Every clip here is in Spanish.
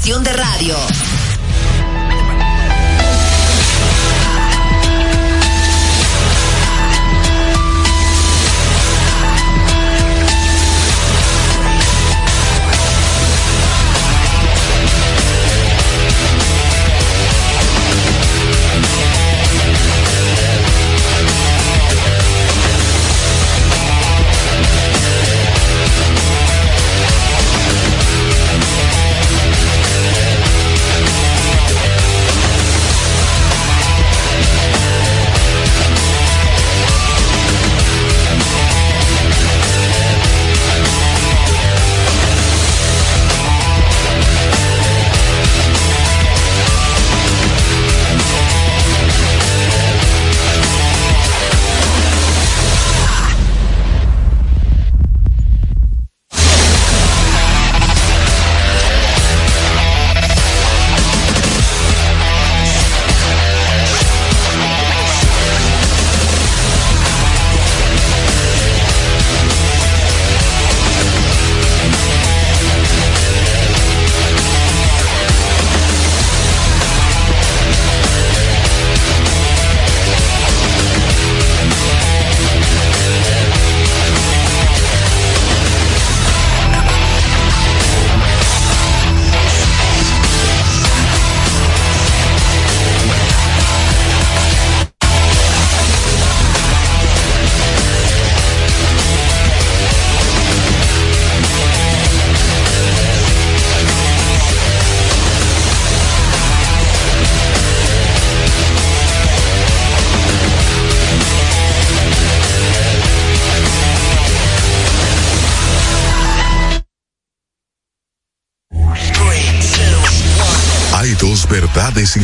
estación de radio.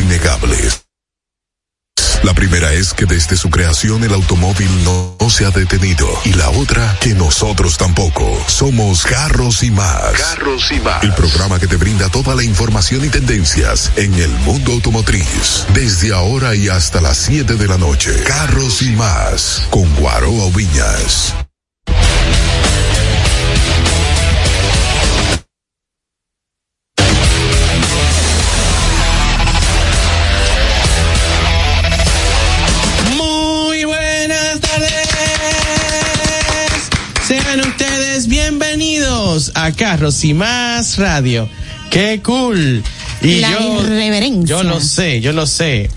Innegables. La primera es que desde su creación el automóvil no se ha detenido, y la otra, que nosotros tampoco. Somos Carros y Más. Carros y Más. El programa que te brinda toda la información y tendencias en el mundo automotriz. Desde ahora y hasta las 7 de la noche. Carros y Más con Guaroa Ubiñas. A Carros y Más Radio. ¡Qué cool! Y la irreverencia. Yo lo sé,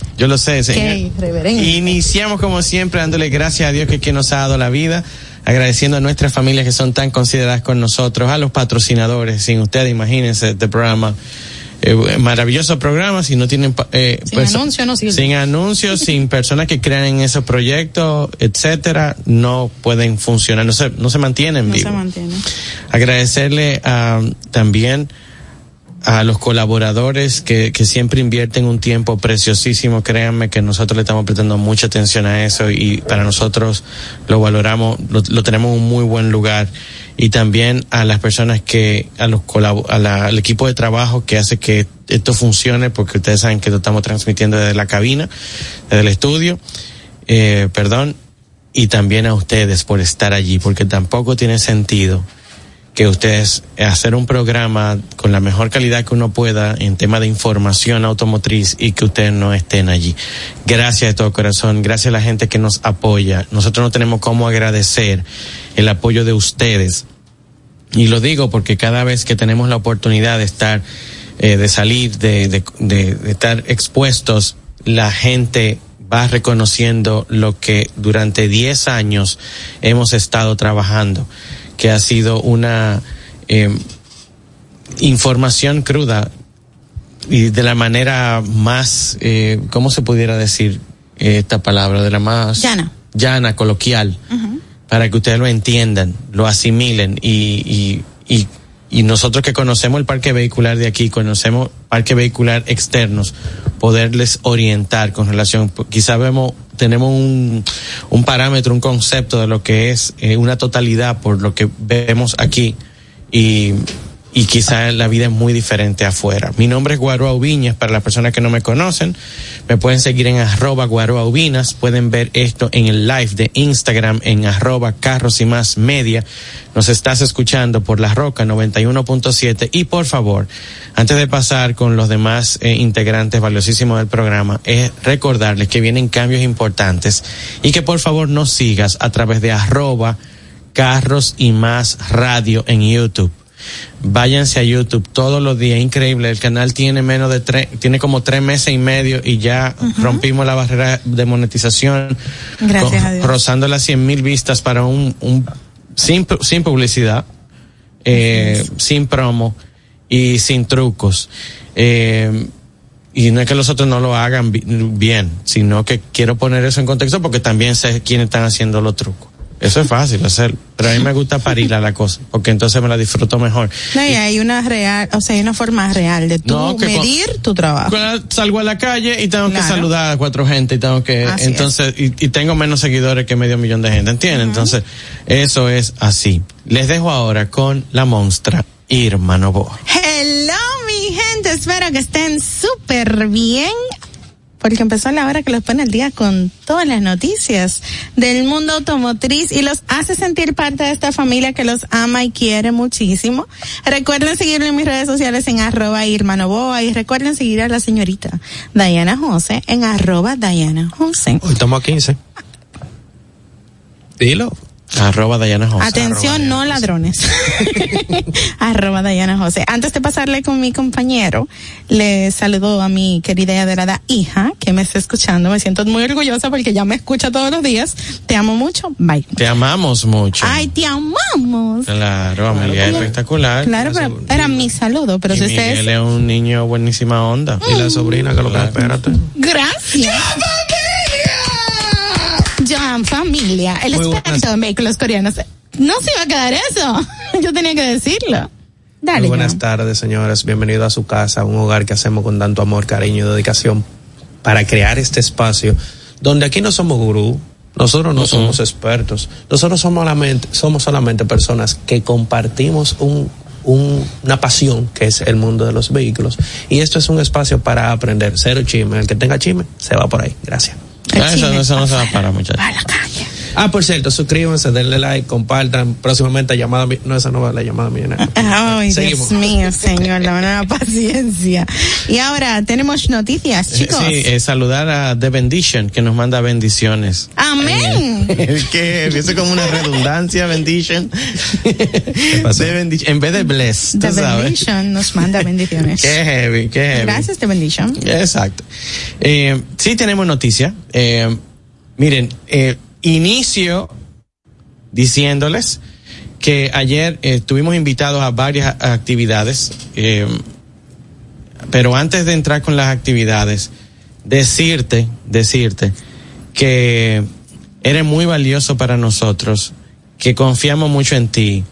señor. Iniciamos como siempre dándole gracias a Dios que es quien nos ha dado la vida, agradeciendo a nuestras familias que son tan consideradas con nosotros, a los patrocinadores. Sin ustedes, imagínense este programa. Maravilloso programa. Si no tienen sin anuncios sin personas que crean en esos proyectos, etcétera, no pueden funcionar, no se mantienen vivos. Agradecerle también a los colaboradores que siempre invierten un tiempo preciosísimo. Créanme que nosotros le estamos prestando mucha atención a eso y para nosotros lo valoramos, lo tenemos en un muy buen lugar. Y también a las personas al equipo de trabajo que hace que esto funcione, porque ustedes saben que lo estamos transmitiendo desde la cabina, desde el estudio, y también a ustedes por estar allí, porque tampoco tiene sentido que ustedes hacer un programa con la mejor calidad que uno pueda en tema de información automotriz y que ustedes no estén allí. Gracias de todo corazón, gracias a la gente que nos apoya. Nosotros no tenemos cómo agradecer el apoyo de ustedes. Y lo digo porque cada vez que tenemos la oportunidad de estar, de salir, de estar expuestos, la gente va reconociendo lo que durante 10 años hemos estado trabajando, que ha sido una información cruda y de la manera más, ¿cómo se pudiera decir esta palabra? De la más llana, coloquial, uh-huh, para que ustedes lo entiendan, lo asimilen y nosotros que conocemos el parque vehicular de aquí, conocemos parque vehicular externos, poderles orientar con relación, quizá tenemos un parámetro, un concepto de lo que es una totalidad por lo que vemos aquí, y y quizás la vida es muy diferente afuera. Mi nombre es Guaroa Ubiñas, para las personas que no me conocen, me pueden seguir en @GuaroaUbiñas, pueden ver esto en el live de Instagram en @carrosymasmedia. Nos estás escuchando por La Roca 91.7 y por favor, antes de pasar con los demás integrantes valiosísimos del programa, es recordarles que vienen cambios importantes y que por favor nos sigas a través de @carrosymasradio en YouTube. Váyanse a YouTube todos los días, increíble, el canal tiene tiene como 3 meses y medio y ya rompimos la barrera de monetización. Gracias a Dios. Rozando las 100,000 vistas para un sin publicidad, sin promo y sin trucos. Y no es que los otros no lo hagan bien, sino que quiero poner eso en contexto porque también sé quiénes están haciendo los trucos. Eso es fácil hacer, pero a mí me gusta parirla la cosa, porque entonces me la disfruto mejor. No, y hay una real, o sea, hay una forma real de tú medir tu trabajo. Salgo a la calle y tengo que saludar a 4 gente y tengo que, así entonces, y tengo menos seguidores que 500,000 de gente, ¿entiendes? Entonces, eso es así. Les dejo ahora con la monstrua Irma Novoa. Hello, mi gente, espero que estén súper bien, porque empezó la hora que los pone al día con todas las noticias del mundo automotriz y los hace sentir parte de esta familia que los ama y quiere muchísimo. Recuerden seguirme en mis redes sociales en @IrmaNovoa y recuerden seguir a la señorita Dayana José en @DayanaJosé. Hoy estamos a 15. Dilo. @DayanaJosé. Atención, no ladrones. @DayanaJosé. Antes de pasarle con mi compañero, le saludo a mi querida y adorada hija que me está escuchando. Me siento muy orgullosa porque ya me escucha todos los días. Te amo mucho. Bye. Te amamos mucho. Ay, te amamos. Claro, Amelia es espectacular. Claro, pero era mi saludo. Pero si usted es un niño buenísima onda. Y la sobrina que lo que espérate. Gracias. Joan, familia, el experto en vehículos coreanos. No se iba a quedar eso. Yo tenía que decirlo. Dale, muy buenas tardes, señores. Bienvenido a su casa, un hogar que hacemos con tanto amor, cariño y dedicación para crear este espacio donde aquí no somos gurú, nosotros no somos expertos, nosotros somos solamente personas que compartimos una pasión que es el mundo de los vehículos. Y esto es un espacio para aprender. Cero chisme. El que tenga chisme se va por ahí. Gracias. Eso no se va a parar, muchachos. A la calle. Por cierto, suscríbanse, denle like, compartan. Próximamente llamada, no, esa no va, la llamada millonaria. Ay, seguimos. Dios mío, señor, la buena paciencia. Y ahora tenemos noticias, chicos. Saludar a The Bendition, que nos manda bendiciones. Amén. Que empieza como una redundancia, Bendition. ¿Qué pasó? The Bendition, en vez de Bless. The Bendition nos manda bendiciones. Qué heavy. Gracias, The Bendition. Exacto. Sí tenemos noticia. Miren, inicio diciéndoles que ayer estuvimos invitados a varias actividades, pero antes de entrar con las actividades, decirte que eres muy valioso para nosotros, que confiamos mucho en ti,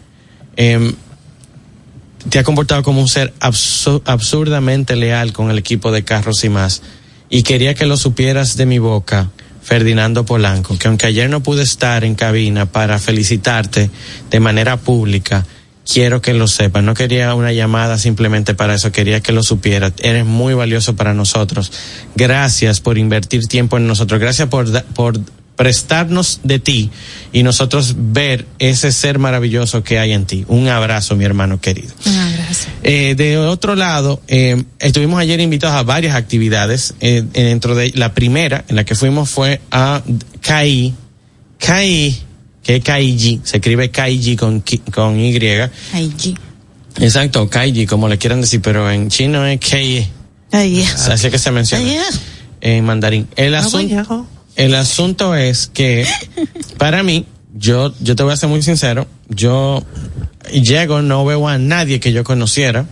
te has comportado como un ser absurdamente leal con el equipo de Carros y Más, y quería que lo supieras de mi boca, Ferdinando Polanco, que aunque ayer no pude estar en cabina para felicitarte de manera pública, quiero que lo sepas. No quería una llamada simplemente para eso, quería que lo supieras. Eres muy valioso para nosotros. Gracias por invertir tiempo en nosotros. Gracias por prestarnos de ti y nosotros ver ese ser maravilloso que hay en ti. Un abrazo, mi hermano querido. Un abrazo. De otro lado, estuvimos ayer invitados a varias actividades. Dentro de la primera en la que fuimos fue a Kaiji, que es Kaiji, se escribe Kaiji con Y. Kaiji. Exacto, Kaiji, como le quieran decir, pero en chino es Kaiji. Así que se menciona en mandarín. El asunto es que, para mí, yo te voy a ser muy sincero, yo llego, no veo a nadie que yo conociera.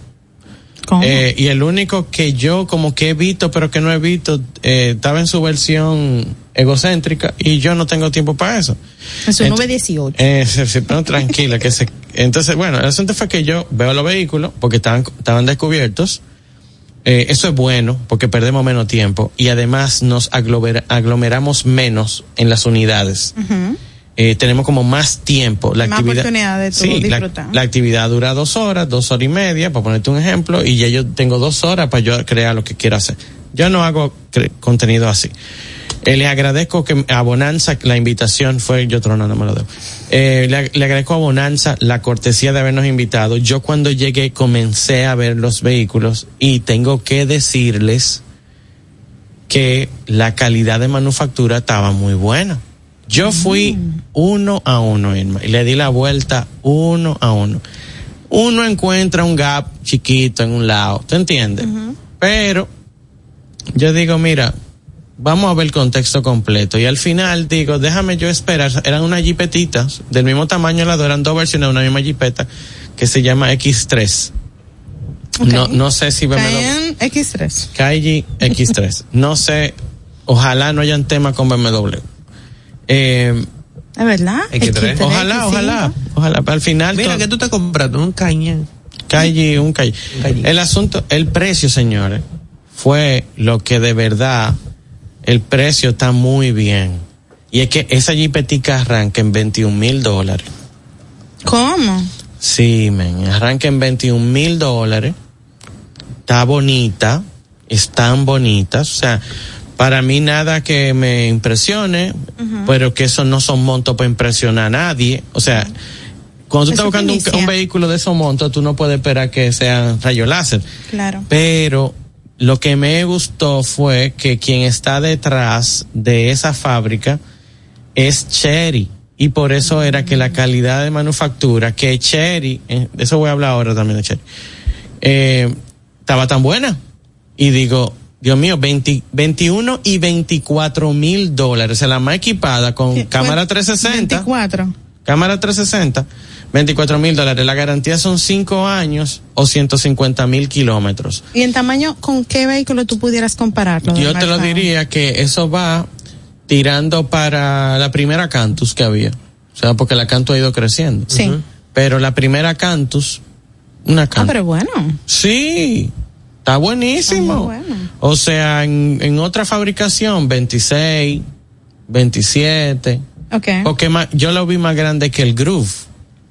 ¿Cómo? Y el único que yo como que he visto, pero que no he visto, estaba en su versión egocéntrica y yo no tengo tiempo para eso. Eso no ve 18. No, tranquila. Entonces, bueno, el asunto fue que yo veo los vehículos porque estaban descubiertos. Eso es bueno porque perdemos menos tiempo y además nos aglomeramos menos en las unidades. tenemos como más tiempo. La más actividad, oportunidad de sí, disfrutar. La actividad dura 2 horas, 2 horas y media, para ponerte un ejemplo, y ya yo tengo 2 horas para yo crear lo que quiero hacer. Yo no hago contenido así. Les agradezco que a Bonanza la invitación fue, yo trono no me lo debo. Le agradezco a Bonanza la cortesía de habernos invitado. Yo cuando llegué comencé a ver los vehículos y tengo que decirles que la calidad de manufactura estaba muy buena. Yo fui uno a uno, Irma, y le di la vuelta uno a uno. Uno encuentra un gap chiquito en un lado, ¿te entiendes? Uh-huh. Pero yo digo, mira, vamos a ver el contexto completo. Y al final digo, déjame yo esperar. Eran unas jipetitas del mismo tamaño, las dos eran dos versiones de una misma jipeta que se llama X3. Okay. No sé si BMW. X3. Kaiji X3. No sé, ojalá no hayan tema con BMW. ¿Es verdad? X3. Ojalá. Al final. Mira, ¿qué tú te compras? Un Kaiji. Kaiji. El asunto, el precio, señores, fue lo que de verdad. El precio está muy bien. Y es que esa jipetica arranca en $21,000. ¿Cómo? Sí, men. Arranca en $21,000. Está bonita. Están bonitas. O sea, para mí nada que me impresione, uh-huh. Pero que eso no son montos para impresionar a nadie. O sea, cuando tú estás buscando un vehículo de esos montos, tú no puedes esperar que sea rayo láser. Claro. Pero lo que me gustó fue que quien está detrás de esa fábrica es Cherry. Y por eso era que la calidad de manufactura que Cherry, de eso voy a hablar ahora también de Cherry, estaba tan buena. Y digo, Dios mío, 21 y $24,000. Se la más equipada con cámara 360. 24. Cámara 360. $24,000. La garantía son 5 años o 150,000 kilómetros. ¿Y en tamaño con qué vehículo tú pudieras compararlo? Yo te lo diría que eso va tirando para la primera Cantus que había. O sea, porque la Cantus ha ido creciendo. Sí. Uh-huh. Pero la primera Cantus, una Cantus. Ah, pero bueno. Sí. Está buenísimo. Está muy bueno. O sea, en otra fabricación, 26, 27. Okay. Porque yo lo vi más grande que el Groove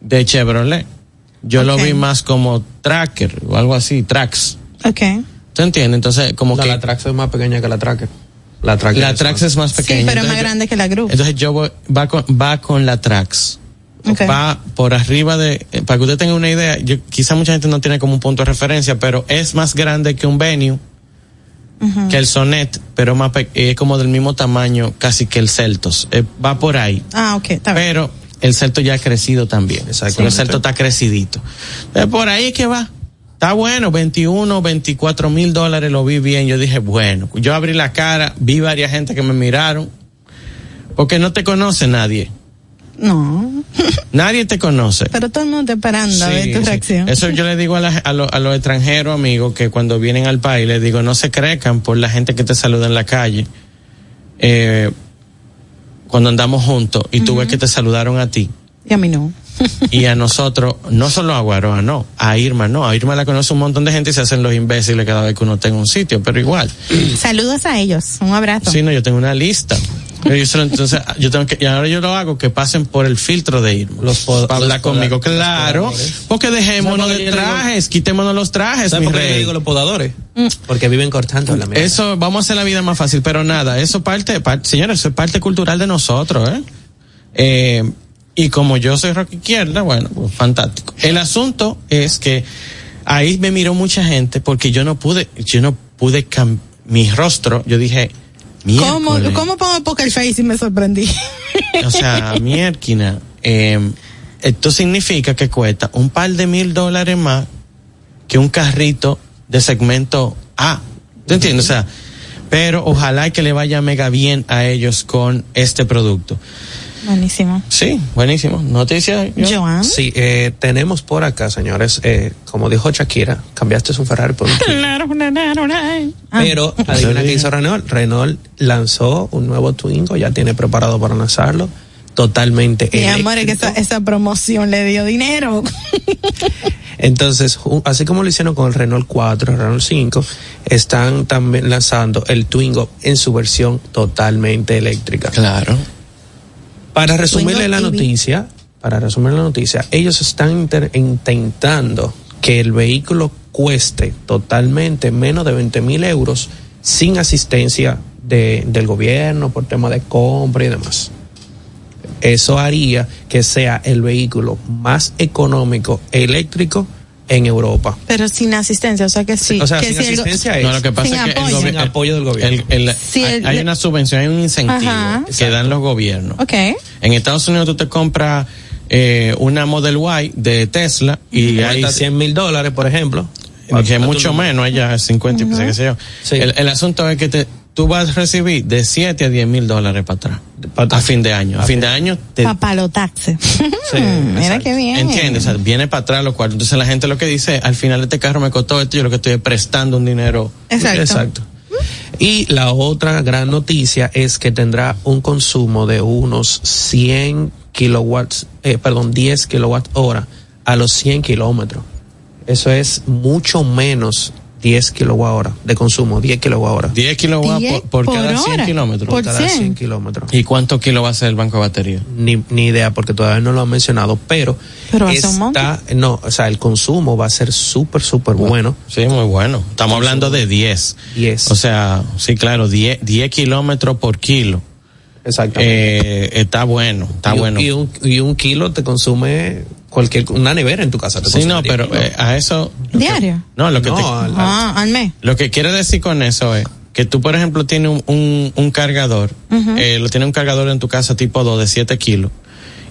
de Chevrolet. Yo lo vi más como Tracker o algo así, Trax. Okay. ¿Te entiendes? Entonces, como que la Trax es más pequeña que la Tracker. La Trax es más pequeña. Sí, pero entonces, más grande que la Groove. Entonces yo voy, va con la Trax. Okay. Va por arriba de, para que usted tenga una idea, quizá mucha gente no tiene como un punto de referencia, pero es más grande que un Venue, uh-huh. Que el Sonet, pero más es como del mismo tamaño casi que el Celtos. Va por ahí. Ah, okay, está bien. Pero el Celto ya ha crecido también. Exacto. Sí. El Celto está crecidito. Entonces, por ahí es que va. Está bueno, $24,000, lo vi bien. Yo dije, bueno, yo abrí la cara, vi varias gente que me miraron, porque no te conoce nadie. No. Nadie te conoce. Pero todo el mundo esperando a ver tu reacción. Eso yo le digo a los extranjeros, amigos, que cuando vienen al país, les digo, no se crecan por la gente que te saluda en la calle. Cuando andamos juntos y tú ves que te saludaron a ti. Y a mí no. Y a nosotros, no solo a Guaroa, no. A Irma no. A Irma la conoce un montón de gente y se hacen los imbéciles cada vez que uno tenga un sitio, pero igual. Saludos a ellos. Un abrazo. Sí, no, yo tengo una lista. Entonces, yo tengo que, y ahora yo lo hago que pasen por el filtro de Irma. Para hablar conmigo. Claro. Porque dejémonos de trajes, quitémonos los trajes, mi rey. Yo digo los podadores. Porque viven cortando la mierda. Eso, vamos a hacer la vida más fácil, pero nada, eso parte señores, eso es parte cultural de nosotros, y como yo soy rock izquierda, bueno, pues fantástico. El asunto es que ahí me miró mucha gente porque yo no pude mi rostro, yo dije, miércoles. ¿Cómo pongo poker face y me sorprendí? O sea, miérquina, esto significa que cuesta un par de $1,000 más que un carrito de segmento A. ¿Te entiendes? O sea, pero ojalá que le vaya mega bien a ellos con este producto. Buenísimo. Sí, buenísimo. Noticia, Joan. Sí, tenemos por acá, señores, como dijo Shakira, cambiaste su Ferrari por un Twingo. Pero, adivina qué hizo Renault. Renault lanzó un nuevo Twingo, ya tiene preparado para lanzarlo. Totalmente eléctrico. Mi amor, es que esa promoción le dio dinero. Entonces, así como lo hicieron con el Renault 4, el Renault 5, están también lanzando el Twingo en su versión totalmente eléctrica. Claro. Para resumirle la noticia, ellos están intentando que el vehículo cueste totalmente menos de 20,000 euros sin asistencia del gobierno por tema de compra y demás. Eso haría que sea el vehículo más económico eléctrico en Europa. Pero sin asistencia, o sea que sí. O sea, que sin asistencia no, lo que pasa es que apoyo. Sin apoyo del gobierno. Hay una subvención, hay un incentivo, ajá, que exacto, dan los gobiernos. Okay. En Estados Unidos tú te compras una Model Y de Tesla y hay $100,000, por ejemplo. Que mucho menos, allá 50 y qué sé yo. Sí. El asunto es que tú vas a recibir de $7,000 a $10,000 para atrás. A fin de año. A fin de año. Papá, lo taxe. Sí. Mira qué bien. Entiendes, o sea, viene para atrás lo cual. Entonces la gente lo que dice, al final este carro me costó esto, yo lo que estoy es prestando un dinero. Exacto. Exacto. Y la otra gran noticia es que tendrá un consumo de unos 10 kilowatt hora a los 100 kilómetros. Eso es mucho menos 10 kWh de consumo, 10 kWh. 10 kWh por cada 100 kilómetros. Por cada 100 kilómetros. ¿Y cuántos kilos va a ser el banco de batería? Ni idea, porque todavía no lo han mencionado, pero el consumo va a ser súper bueno. Sí, muy bueno. Estamos hablando de 10. 10. O sea, sí, claro, 10 kilómetros por kilo. Exactamente. Está bueno, está bueno. Y un kilo te consume... una nevera en tu casa. Sí, no, pero a eso... ¿Diario? Al mes. Lo que quiero decir con eso es que tú, por ejemplo, tienes un cargador, uh-huh, un cargador en tu casa tipo 2 de 7 kilos,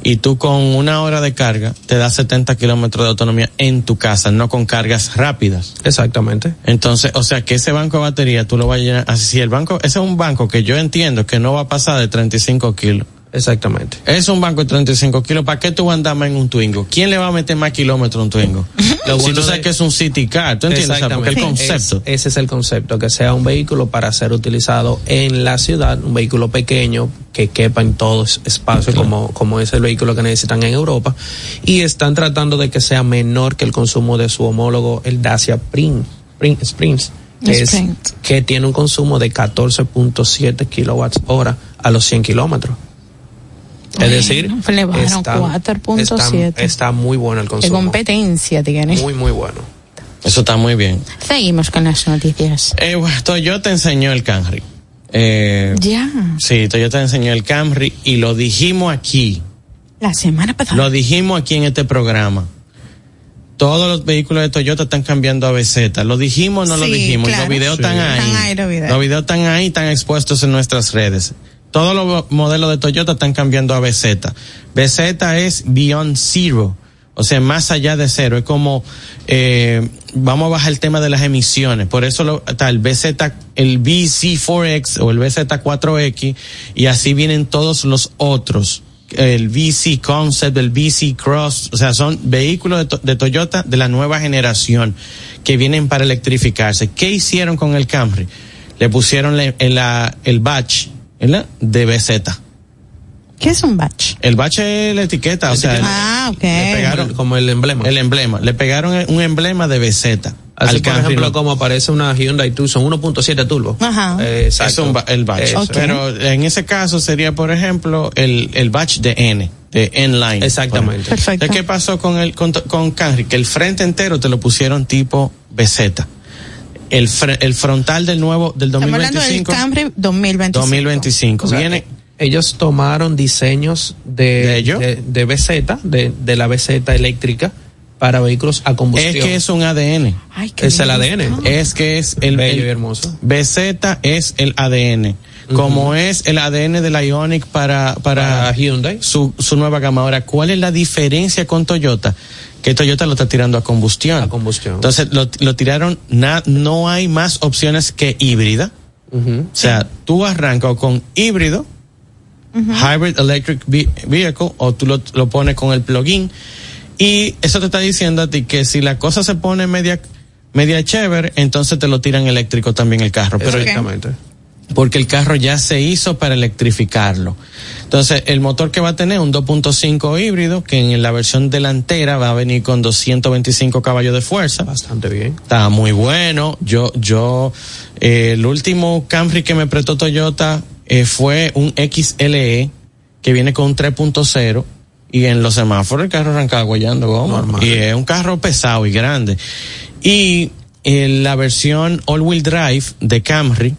y tú con una hora de carga te da 70 kilómetros de autonomía en tu casa, no con cargas rápidas. Exactamente. Entonces, o sea, que ese banco de batería tú lo vas a llenar. Así, si el banco... Ese es un banco que yo entiendo que no va a pasar de 35 kilos. Exactamente. Es un banco de 35 kilos. ¿Para qué tú andas más en un Twingo? ¿Quién le va a meter más kilómetros a un Twingo? Lo bueno, si tú sabes que es un city car, ¿tú entiendes? O sea, porque el concepto. Ese es el concepto, que sea un vehículo para ser utilizado en la ciudad, un vehículo pequeño que quepa en todos espacios, como es el vehículo que necesitan en Europa, y están tratando de que sea menor que el consumo de su homólogo, el Dacia Sprints. Que tiene un consumo de 14.7 kWh a los 100 kilómetros. Es decir, le bajaron 4.7. Está muy bueno el consumo. Qué competencia tiene. Muy, muy bueno. Eso está muy bien. Seguimos con las noticias. Toyota enseñó el Camry. Ya. Sí, Toyota enseñó el Camry y lo dijimos aquí. La semana pasada. Lo dijimos aquí en este programa. Todos los vehículos de Toyota están cambiando a BZ. ¿Lo dijimos o no lo dijimos? Claro. Los videos están ahí, están expuestos en nuestras redes. Todos los modelos de Toyota están cambiando a BZ. BZ es Beyond Zero, o sea, más allá de cero. Es como, vamos a bajar el tema de las emisiones. Por eso está el BZ, el BC4X o el BZ4X, y así vienen todos los otros. El BC Concept, el BC Cross, o sea, son vehículos de Toyota de la nueva generación que vienen para electrificarse. ¿Qué hicieron con el Camry? Le pusieron el badge, ¿verdad? De BZ. ¿Qué es un badge? El badge es la etiqueta, okay. Le pegaron como el emblema. El emblema, le pegaron un emblema de BZ. Así, por ejemplo, como aparece una Hyundai Tucson 1.7 turbo. Ajá. Exacto. Es el badge. Okay. Pero en ese caso sería, por ejemplo, el badge de N, de N-Line. Exactamente. Perfecto. ¿Qué pasó con Camry? Que el frente entero te lo pusieron tipo BZ. El frontal del nuevo, del 2025. Estamos hablando del Camry 2025. O sea, ellos tomaron diseños de BZ, de la BZ eléctrica para vehículos a combustión. Es que es un ADN. Ay, es el ADN. Es que es el bello y hermoso. BZ es el ADN. Uh-huh. Como es el ADN de la Ioniq para Hyundai, su nueva gama. Ahora, ¿cuál es la diferencia con Toyota? Que Toyota lo está tirando a combustión. Entonces, lo tiraron, no hay más opciones que híbrida. Uh-huh. O sea, tú arrancas con híbrido, uh-huh, Hybrid Electric Vehicle, o tú lo pones con el plug-in, y eso te está diciendo a ti que si la cosa se pone media chévere, entonces te lo tiran eléctrico también el carro. Exactamente. Porque el carro ya se hizo para electrificarlo. Entonces, el motor que va a tener un 2.5 híbrido, que en la versión delantera va a venir con 225 caballos de fuerza. Bastante bien. Está muy bueno. Yo el último Camry que me prestó Toyota fue un XLE, que viene con 3.0 y en los semáforos el carro arrancaba guayando goma. Normal. Y es un carro pesado y grande. Y la versión all-wheel drive de Camry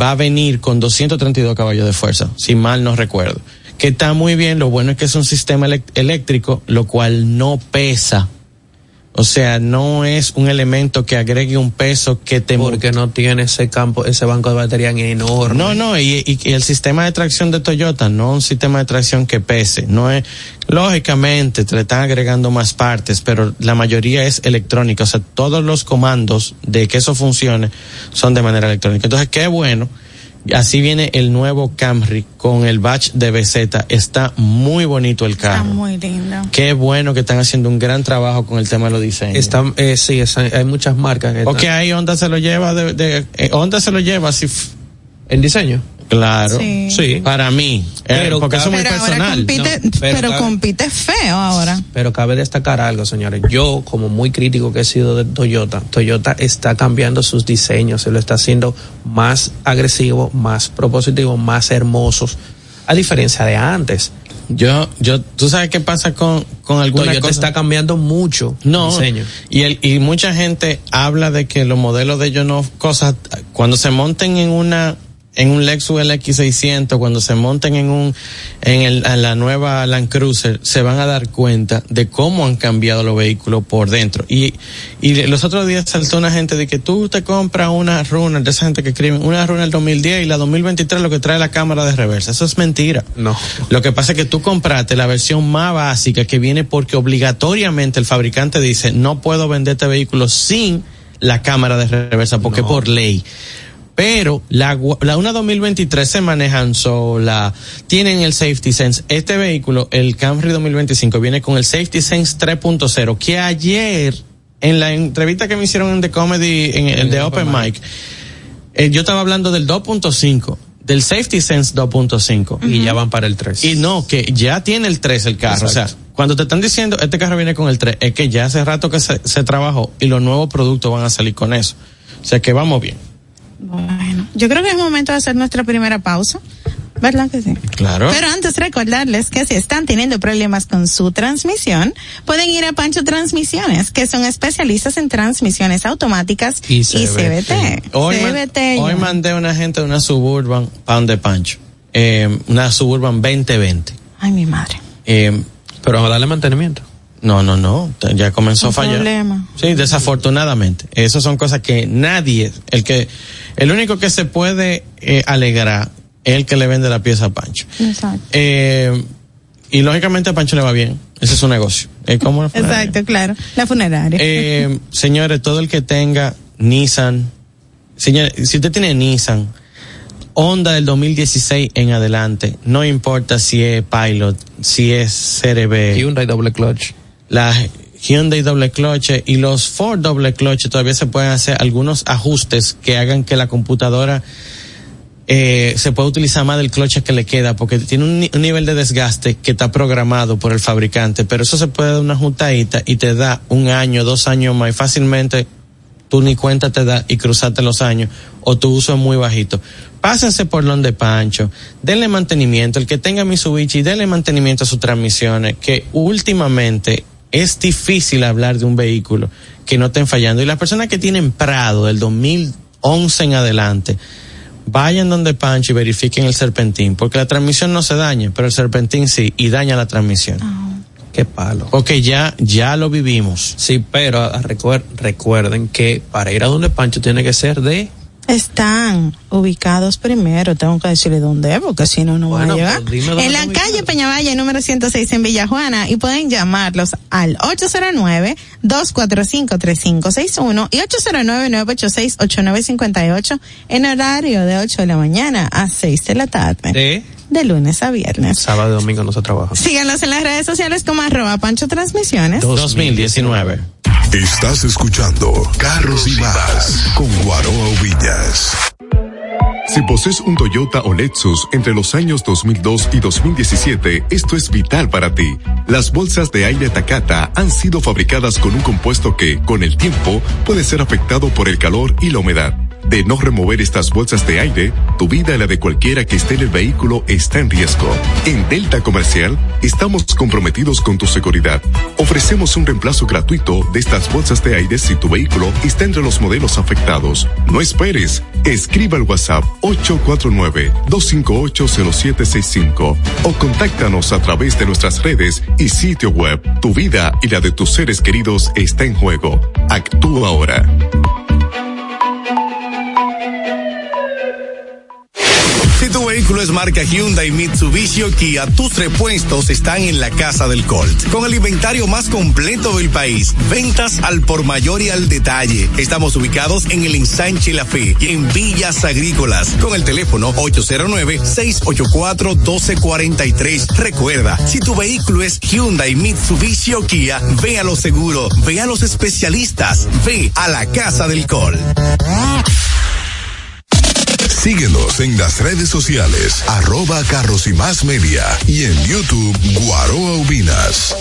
va a venir con 232 caballos de fuerza, si mal no recuerdo. Que está muy bien, lo bueno es que es un sistema eléctrico, lo cual no pesa. O sea, no es un elemento que agregue un peso que te... Porque no tiene ese campo, ese banco de batería enorme. No, y el sistema de tracción de Toyota no es un sistema de tracción que pese. No es, lógicamente, te le están agregando más partes, pero la mayoría es electrónica. O sea, todos los comandos de que eso funcione son de manera electrónica. Entonces, qué bueno. Así viene el nuevo Camry con el badge de BZ. Está muy bonito el carro. Está muy lindo. Qué bueno que están haciendo un gran trabajo con el tema de los diseños. Hay muchas marcas. Que ahí Honda se lo lleva. Honda se lo lleva así. ¿En diseño? Claro. Sí. Para mí. Pero, porque eso es muy personal. Compite, no, pero compite feo ahora. Pero cabe destacar algo, señores. Yo, como muy crítico que he sido de Toyota, Toyota está cambiando sus diseños. Se lo está haciendo más agresivo, más propositivo, más hermosos. A diferencia de antes. Tú sabes qué pasa con alguna Toyota cosa. Está cambiando mucho diseño. Y mucha gente habla de que los modelos de ellos no, cosas, cuando se monten en un Lexus LX600, cuando se monten en la nueva Land Cruiser, se van a dar cuenta de cómo han cambiado los vehículos por dentro. Y los otros días saltó una gente de que tú te compras una Runner, de esa gente que escribe, una Runner 2010 y la 2023 lo que trae la cámara de reversa. Eso es mentira. No. Lo que pasa es que tú compraste la versión más básica que viene porque obligatoriamente el fabricante dice, no puedo vender este vehículo sin la cámara de reversa, porque por ley. Pero la una 2023 se manejan sola, tienen el Safety Sense. Este vehículo, el Camry 2025, viene con el Safety Sense 3.0, que ayer, en la entrevista que me hicieron en The Comedy, en el de Open Mic, yo estaba hablando del 2.5, del Safety Sense 2.5. Y ya van para el 3. Y no, que ya tiene el 3 el carro. Exacto. O sea, cuando te están diciendo, este carro viene con el 3, es que ya hace rato que se trabajó y los nuevos productos van a salir con eso. O sea que vamos bien. Bueno, yo creo que es momento de hacer nuestra primera pausa, ¿verdad que sí? Claro. Pero antes recordarles que si están teniendo problemas con su transmisión, pueden ir a Pancho Transmisiones, que son especialistas en transmisiones automáticas y CVT. Hoy mandé a una gente de una Suburban, pan de Pancho, una Suburban 2020. Ay, mi madre. Pero vamos a darle mantenimiento. No, ya comenzó a fallar. Problema. Sí, desafortunadamente. Esas son cosas que nadie, el único que se puede alegrar es el que le vende la pieza a Pancho. Exacto. Y lógicamente a Pancho le va bien. Ese es su negocio. Es como la funeraria. Exacto, claro. La funeraria. Señores, todo el que tenga Nissan, señores, si usted tiene Nissan, Honda del 2016 en adelante, no importa si es Pilot, si es CRB. Hyundai doble clutch. La Hyundai doble clutch y los Ford doble clutch todavía se pueden hacer algunos ajustes que hagan que la computadora se pueda utilizar más del clutch que le queda, porque tiene un nivel de desgaste que está programado por el fabricante, pero eso se puede dar una juntadita y te da 1 año, 2 años más fácilmente. Tú ni cuenta te da y cruzaste los años o tu uso es muy bajito. Pásense por donde Pancho, denle mantenimiento, el que tenga Mitsubishi, denle mantenimiento a sus transmisiones, que últimamente es difícil hablar de un vehículo que no estén fallando. Y las personas que tienen Prado del 2011 en adelante, vayan donde Pancho y verifiquen el serpentín, porque la transmisión no se daña, pero el serpentín sí, y daña la transmisión. Qué palo. Porque ya lo vivimos. Sí, pero recuerden que para ir a donde Pancho tiene que ser de... Están ubicados primero, tengo que decirle dónde, porque si no, no van a llegar. Pues en la calle Peñavalle, número 106 en Villajuana, y pueden llamarlos al 809-245-3561 y 809-986-8958 en horario de 8 de la mañana a 6 de la tarde. De lunes a viernes. Sábado y domingo no se trabaja. Síganos en las redes sociales como @PanchoTransmisiones. 2019. Estás escuchando Carros y Más con Guaroa Ubiñas. Si posees un Toyota o Lexus entre los años 2002 y 2017, esto es vital para ti. Las bolsas de aire Takata han sido fabricadas con un compuesto que, con el tiempo, puede ser afectado por el calor y la humedad. De no remover estas bolsas de aire, tu vida y la de cualquiera que esté en el vehículo está en riesgo. En Delta Comercial estamos comprometidos con tu seguridad. Ofrecemos un reemplazo gratuito de estas bolsas de aire si tu vehículo está entre los modelos afectados. No esperes. Escriba al WhatsApp 849-258-0765 o contáctanos a través de nuestras redes y sitio web. Tu vida y la de tus seres queridos está en juego. Actúa ahora. Si tu vehículo es marca Hyundai, Mitsubishi o Kia, tus repuestos están en la Casa del Colt. Con el inventario más completo del país, ventas al por mayor y al detalle. Estamos ubicados en el Ensanche La Fe y en Villas Agrícolas. Con el teléfono 809-684-1243. Recuerda, si tu vehículo es Hyundai, Mitsubishi o Kia, ve a lo seguro, ve a los especialistas, ve a la Casa del Colt. Síguenos en las redes sociales, @carrosymasmedia y en YouTube, Guaroa Ubiñas.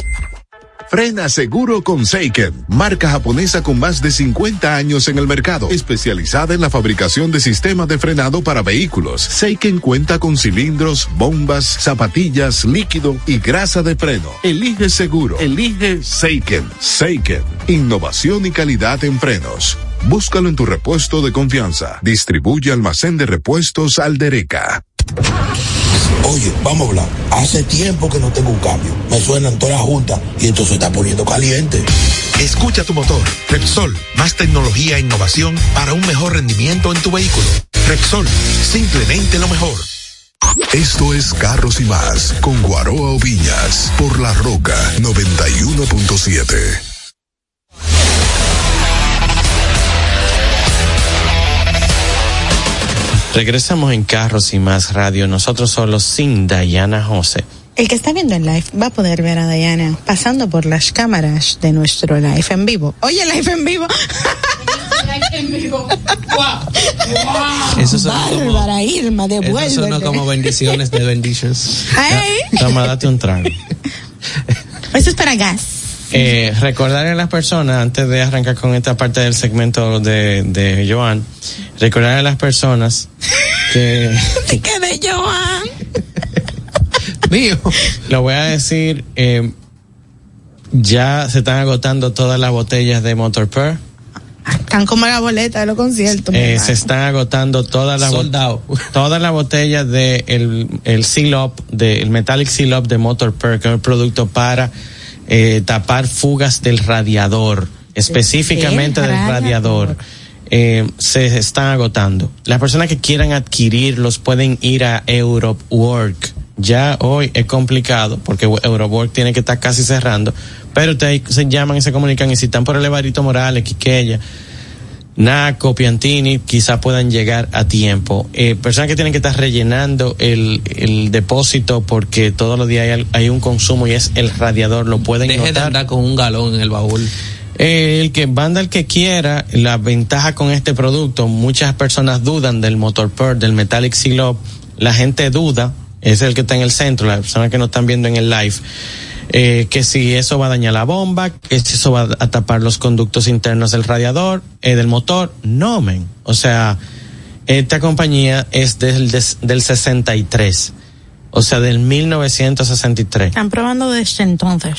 Frena seguro con Seiken, marca japonesa con más de 50 años en el mercado, especializada en la fabricación de sistemas de frenado para vehículos. Seiken cuenta con cilindros, bombas, zapatillas, líquido y grasa de freno. Elige seguro, elige Seiken. Seiken, innovación y calidad en frenos. Búscalo en tu repuesto de confianza. Distribuye Almacén de Repuestos Aldereca. Oye, vamos a hablar. Hace tiempo que no tengo un cambio. Me suenan todas juntas y esto se está poniendo caliente. Escucha tu motor. Repsol, más tecnología e innovación para un mejor rendimiento en tu vehículo. Repsol, simplemente lo mejor. Esto es Carros y Más con Guaroa Ubiñas por La Roca 91.7. Regresamos en Carros y Más Radio, nosotros solos sin Dayana José. El que está viendo el live va a poder ver a Dayana pasando por las cámaras de nuestro live en vivo. Oye, live en vivo. Eso sonó Bárbara, como, Irma, devuélvete. Eso sonó como bendiciones de bendiciones. Toma, date un trago. Eso es para gas. Recordarle a las personas, antes de arrancar con esta parte del segmento de Joan, recordarle a las personas que... ¿Te quedé, Joan? Mío. Lo voy a decir, ya se están agotando todas las botellas de Motorpearl. Están como la boleta de los conciertos. Se están agotando todas las botellas de el Seal-Up, el Metallic Seal-Up de Motorpearl, que es un producto para... tapar fugas del radiador, específicamente del radiador. Se están agotando. Las personas que quieran adquirirlos pueden ir a Eurowork. Ya hoy es complicado porque Eurowork tiene que estar casi cerrando, pero ustedes se llaman y se comunican, y si están por el Evaristo Morales, Quiqueya, Naco, Piantini, quizá puedan llegar a tiempo. Personas que tienen que estar rellenando el depósito porque todos los días hay un consumo, y es el radiador, lo pueden notar. Deje de andar con un galón en el baúl. El que quiera. La ventaja con este producto, muchas personas dudan del Motorpearl, del Metallic Seal-Up. La gente duda, es el que está en el centro, las personas que no están viendo en el live. Que si eso va a dañar la bomba, que si eso va a tapar los conductos internos del radiador, del motor. No, men. O sea, esta compañía es del 63. O sea, del 1963. Están probando desde entonces.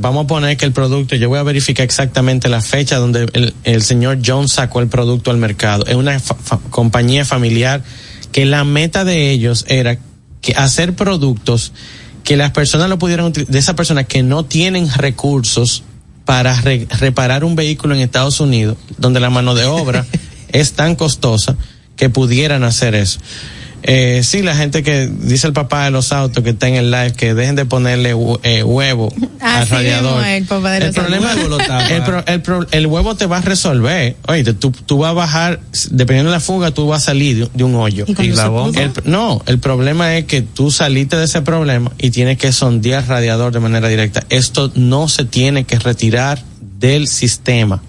Vamos a poner que el producto, yo voy a verificar exactamente la fecha donde el señor John sacó el producto al mercado. Es una compañía familiar que la meta de ellos era que hacer productos que las personas lo pudieran utilizar, de esas personas que no tienen recursos para reparar un vehículo en Estados Unidos, donde la mano de obra es tan costosa, que pudieran hacer eso. Sí, la gente que dice el papá de los autos que está en el live, que dejen de ponerle huevo al radiador. El huevo te va a resolver. Oye, tú vas a bajar, dependiendo de la fuga, tú vas a salir de un hoyo. ¿Y la bomba? El problema es que tú saliste de ese problema y tienes que sondear el radiador de manera directa. Esto no se tiene que retirar del sistema.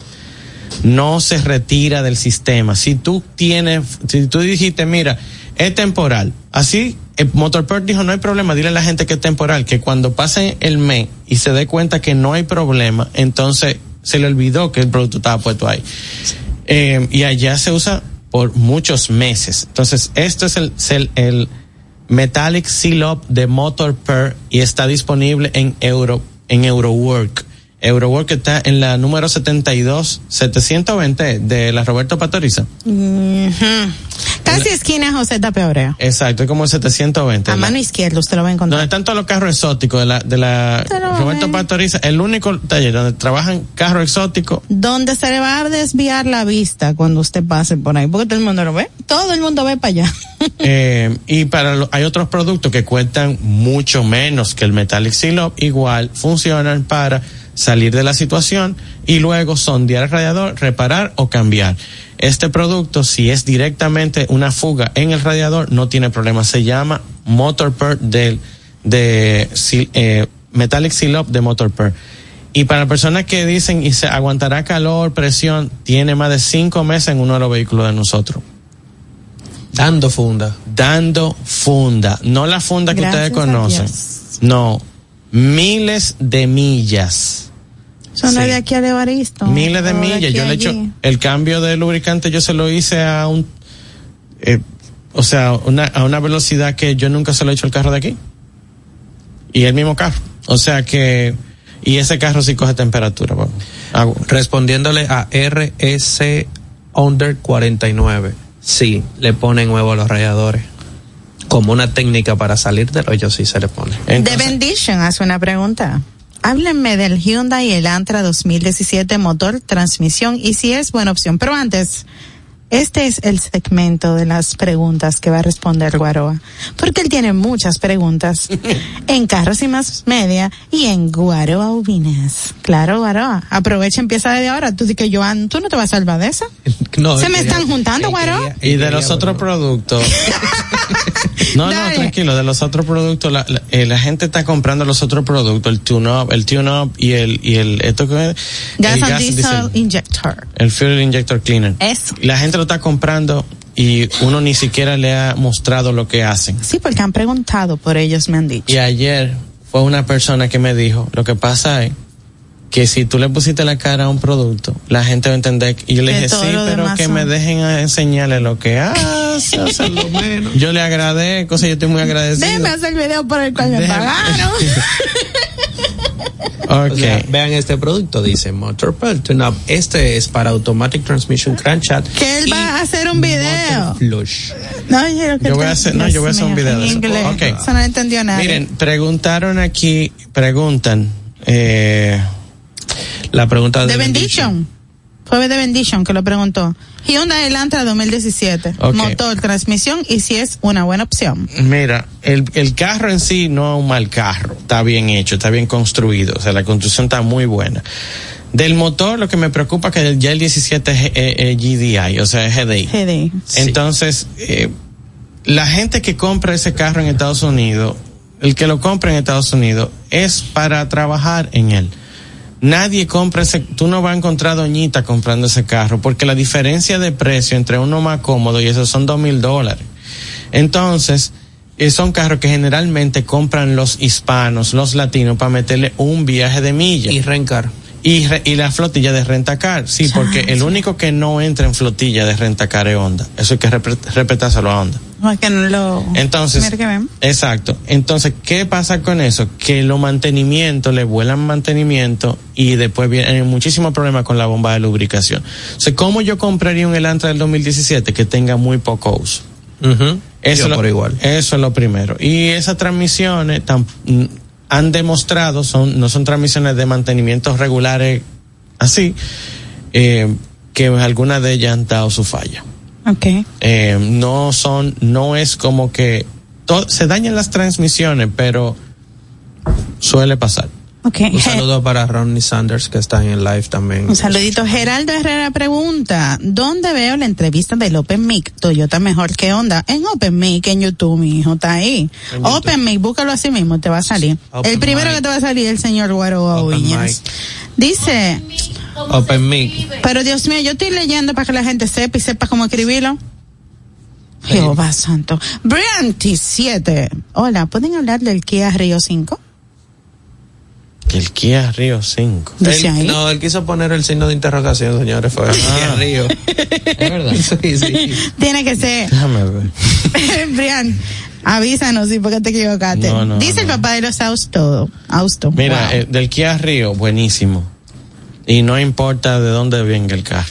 No se retira del sistema. Si tú dijiste, mira, es temporal. Así, el Motorpearl dijo, no hay problema, dile a la gente que es temporal, que cuando pasen el mes y se dé cuenta que no hay problema, entonces se le olvidó que el producto estaba puesto ahí. Y allá se usa por muchos meses. Entonces, esto es el Metallic Seal-Up de Motorpearl y está disponible en Eurowork. Eurowork está en la número 720 de la Roberto Pastoriza. Uh-huh. Casi esquina José Tapeurea. Exacto, es como el 720. A mano izquierda usted lo va a encontrar. Donde están todos los carros exóticos de la Roberto Pastoriza, el único taller donde trabajan carros exóticos. Donde se le va a desviar la vista cuando usted pase por ahí, porque todo el mundo lo ve. Todo el mundo ve para allá. Y hay otros productos que cuentan mucho menos que el Metallic Seal-Up, igual funcionan para salir de la situación y luego sondear el radiador, reparar o cambiar. Este producto, si es directamente una fuga en el radiador, no tiene problema. Se llama Motorpearl Metallic Seal-Up de Motorpearl. Y para personas que dicen y se aguantará calor, presión, tiene más de 5 meses en uno de los vehículos de nosotros. Dando funda. No la funda que ustedes conocen. No. Miles de millas. Son sí. De aquí al Evaristo. Miles de millas. Yo le he hecho el cambio de lubricante, yo se lo hice a una velocidad que yo nunca se lo he hecho al carro de aquí. Y el mismo carro. O sea que, y ese carro sí coge temperatura. Respondiéndole a RS Under 49. Sí, le ponen huevo a los radiadores. Como una técnica para salir del hoyo, sí se le pone. Entonces, The Bendition hace una pregunta. Háblenme del Hyundai Elantra 2017 motor, transmisión y si es buena opción. Pero antes, este es el segmento de las preguntas que va a responder Guaroa. Porque él tiene muchas preguntas en Carros y Más Media y en Guaroa Ubiñas. Claro, Guaroa. Aprovecha, empieza desde ahora. Tú dices que Joan, ¿tú no te vas a salvar de esa? No. ¿Se me están juntando, Guaroa? Y de los otros productos. No, tranquilo, de los otros productos, la gente está comprando los otros productos, el tune-up y el esto que es, gas diesel injector. El fuel injector cleaner. Eso. La gente lo está comprando y uno ni siquiera le ha mostrado lo que hacen. Sí, porque han preguntado por ellos, me han dicho. Y ayer fue una persona que me dijo, lo que pasa es que si tú le pusiste la cara a un producto, la gente va a entender. Y yo le dije, sí, pero que me dejen enseñarle lo que hace, hacerlo menos. Yo le agradezco, yo estoy muy agradecido. Déjeme hacer el video por el cual me pagaron. Okay. O sea, vean este producto, dice Motorpearl Tune-Up. Este es para Automatic Transmission Crankshaft. Que él va a hacer un video. Flush. Yo voy a hacer un video de eso. Okay. Eso no entendió nada. Miren, preguntan la pregunta de Bendition. Fue de Bendition que lo preguntó. Hyundai Elantra 2017. Okay. Motor, transmisión y si es una buena opción. Mira, el carro en sí no es un mal carro. Está bien hecho, está bien construido. O sea, la construcción está muy buena. Del motor, lo que me preocupa es que ya el 17 es GDI, o sea, es GDI. Sí. Entonces, la gente que compra ese carro en Estados Unidos, el que lo compra en Estados Unidos, es para trabajar en él. Nadie compra tú no vas a encontrar doñita comprando ese carro, porque la diferencia de precio entre uno más cómodo y esos son $2,000. Entonces, son carros que generalmente compran los hispanos, los latinos, para meterle un viaje de millas. Y rencar. Y la flotilla de rentacar, sí, porque el único que no entra en flotilla de rentacar es Honda. Eso hay que respetárselo a Honda. Entonces, exacto. Entonces, ¿qué pasa con eso? Que los mantenimientos, le vuelan mantenimiento y después vienen muchísimos problemas con la bomba de lubricación. O sea, ¿cómo yo compraría un Elantra del 2017 que tenga muy poco uso? Uh-huh. Eso es lo primero. Y esas transmisiones han demostrado, no son transmisiones de mantenimientos regulares así, que algunas de ellas han dado su falla. Okay. No es como que se dañan las transmisiones, pero suele pasar. Okay. Un saludo para Ronnie Sanders, que está en el live también. Un saludito. Geraldo Herrera pregunta, ¿dónde veo la entrevista del Open Mic? Toyota mejor que Honda. En Open Mic, en YouTube, mi hijo, está ahí. Open Mic, búscalo así mismo, te va a salir. Open el primero mic. Que te va a salir el señor Guaroa Ubiñas. Dice... Open Mic. Pero Dios mío, yo estoy leyendo para que la gente sepa cómo escribirlo. Sí. Jehová santo. Brianti 7. Hola, ¿pueden hablar del Kia Rio 5? Que el Kia Rio 5. No, él quiso poner el signo de interrogación, señores. Fue Kia Río. Es verdad. Sí, sí. Tiene que ser. Déjame ver. Brian, avísanos, sí, porque te equivocaste. No, dice el papá de los Austos todo. Austo. Mira, wow. Del Kia Rio, buenísimo. Y no importa de dónde venga el carro.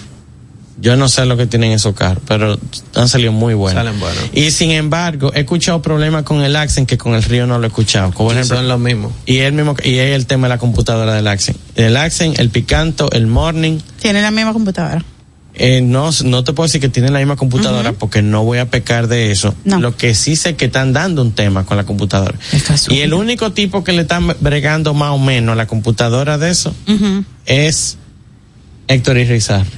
Yo no sé lo que tienen esos carros, pero han salido muy buenos. Salen buenos. Y sin embargo, he escuchado problemas con el Accent que con el Río no lo he escuchado. Como ejemplo, son los mismos. Y es el tema de la computadora del Accent. El Accent, el Picanto, el Morning. ¿Tienen la misma computadora? No te puedo decir que tienen la misma computadora, uh-huh, porque no voy a pecar de eso. No. Lo que sí sé que están dando un tema con la computadora. Y el único tipo que le están bregando más o menos a la computadora de eso, uh-huh, es Héctor Irizarry.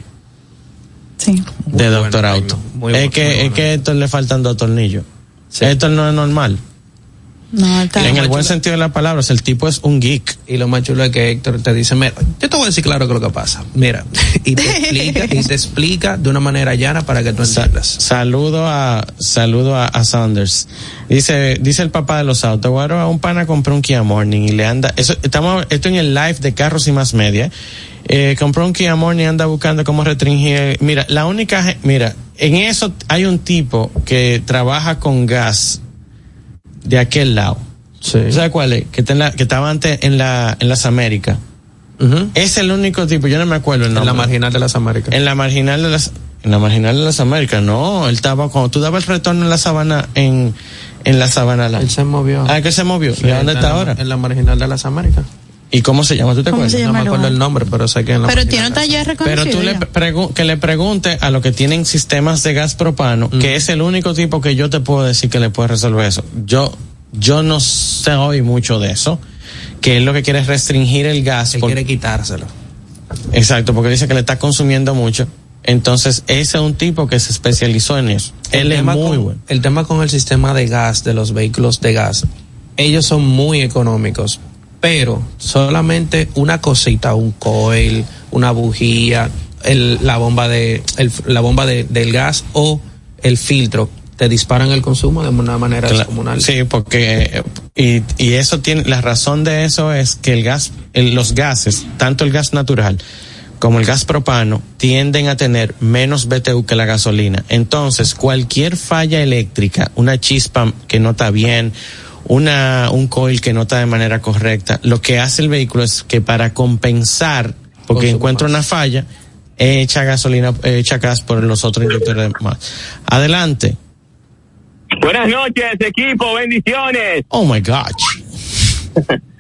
Sí. De Doctor Auto. Es que a Héctor le faltan dos tornillos. Sí. Héctor no es normal. No, en el buen sentido de la palabra, el tipo es un geek. Y lo más chulo es que Héctor te dice, mira, yo te voy a decir claro que lo que pasa. Mira, y te explica de una manera llana para que tú entiendas. Saludo a Sanders. Dice el papá de los autos, Guaroa, un pana compró un Kia Morning y le anda. Esto en el live de Carros y Más Media. Compró un Kia Morning y anda buscando cómo restringir. Mira, en eso hay un tipo que trabaja con gas de aquel lado. Sí. ¿Sabes cuál es? Que estaba antes en las Américas. Uh-huh. Es el único tipo, yo no me acuerdo el nombre. En la Marginal de las Américas. En la Marginal de las Américas, no. Él estaba, cuando tú dabas el retorno en la Sabana, en la Sabana. Él se movió. Ah, que se movió. Sí, ¿y dónde está ahora? En la Marginal de las Américas. ¿Y cómo se llama? ¿Tú te acuerdas? No me acuerdo el nombre, pero sé que en la. Pero tiene un taller reconocido. Pero tú le pregunte a los que tienen sistemas de gas propano, que es el único tipo que yo te puedo decir que le puede resolver eso. Yo no sé hoy mucho de eso, que él lo que quiere es restringir el gas. Quiere quitárselo. Exacto, porque dice que le está consumiendo mucho. Entonces, ese es un tipo que se especializó en eso. Él es muy bueno. El tema con el sistema de gas, de los vehículos de gas, ellos son muy económicos. Pero solamente una cosita, un coil, una bujía, la bomba del gas o el filtro, te disparan el consumo de una manera descomunal. Sí, porque y eso tiene la razón de eso es que el gas, los gases, tanto el gas natural como el gas propano, tienden a tener menos BTU que la gasolina. Entonces, cualquier falla eléctrica, una chispa que no está bien, un coil que no está de manera correcta, lo que hace el vehículo es que para compensar, porque encuentra una falla, echa gas por los otros inyectores más. Adelante. Buenas noches, equipo, bendiciones. Oh my gosh.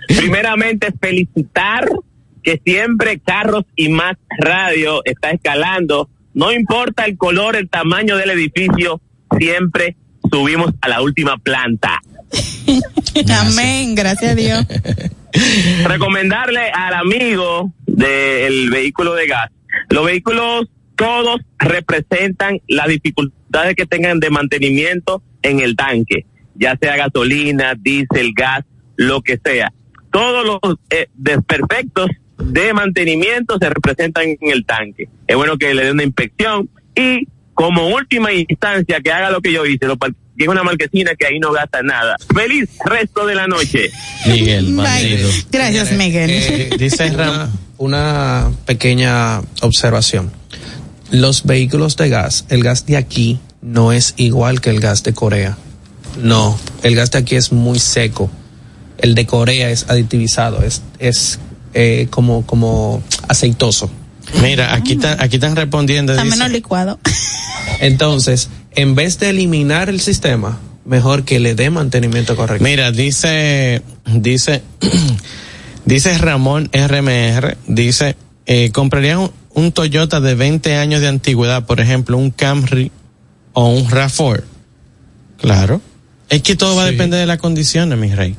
Primeramente, felicitar que siempre Carros y Más Radio está escalando. No importa el color, el tamaño del edificio, siempre subimos a la última planta. Gracias. Amén, gracias a Dios. Recomendarle al amigo del vehículo de gas, los vehículos todos representan las dificultades que tengan de mantenimiento en el tanque, ya sea gasolina, diésel, gas, lo que sea. Todos los desperfectos de mantenimiento se representan en el tanque. Es bueno que le den una inspección y como última instancia que haga lo que yo hice, lo tiene una marquesina que ahí no gasta nada. ¡Feliz resto de la noche! Miguel, maldito. Gracias, Miguel. Dice una pequeña observación. Los vehículos de gas, el gas de aquí no es igual que el gas de Corea. No, el gas de aquí es muy seco. El de Corea es aditivizado, es como aceitoso. Mira, aquí están respondiendo. Está menos licuado. Entonces, en vez de eliminar el sistema, mejor que le dé mantenimiento correcto. Mira, dice Ramón RMR, dice, compraría un Toyota de 20 años de antigüedad, por ejemplo, un Camry o un RAV4. Claro. Es que todo va a depender de las condiciones, mi rey.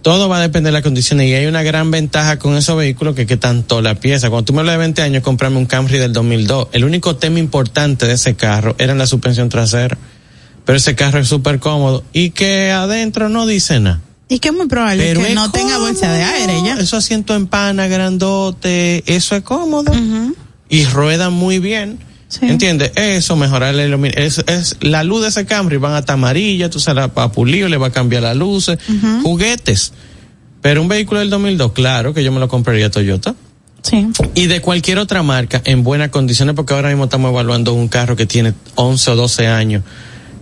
Todo va a depender de las condiciones y hay una gran ventaja con esos vehículos que tanto la pieza. Cuando tú me hablas de 20 años, comprame un Camry del 2002. El único tema importante de ese carro era la suspensión trasera. Pero ese carro es súper cómodo y que adentro no dice nada. Y que es muy probable que no tenga bolsa de aire ya. Eso asiento en pana, grandote, eso es cómodo. Uh-huh. Y rueda muy bien. Sí. ¿Entiendes? Eso, mejorar la iluminación. Es la luz de ese Camry, van a estar amarilla, tú se la va a pulir, le va a cambiar las luces. Uh-huh. Juguetes. Pero un vehículo del 2002, claro que yo me lo compraría Toyota. Sí. Y de cualquier otra marca en buenas condiciones, porque ahora mismo estamos evaluando un carro que tiene 11 o 12 años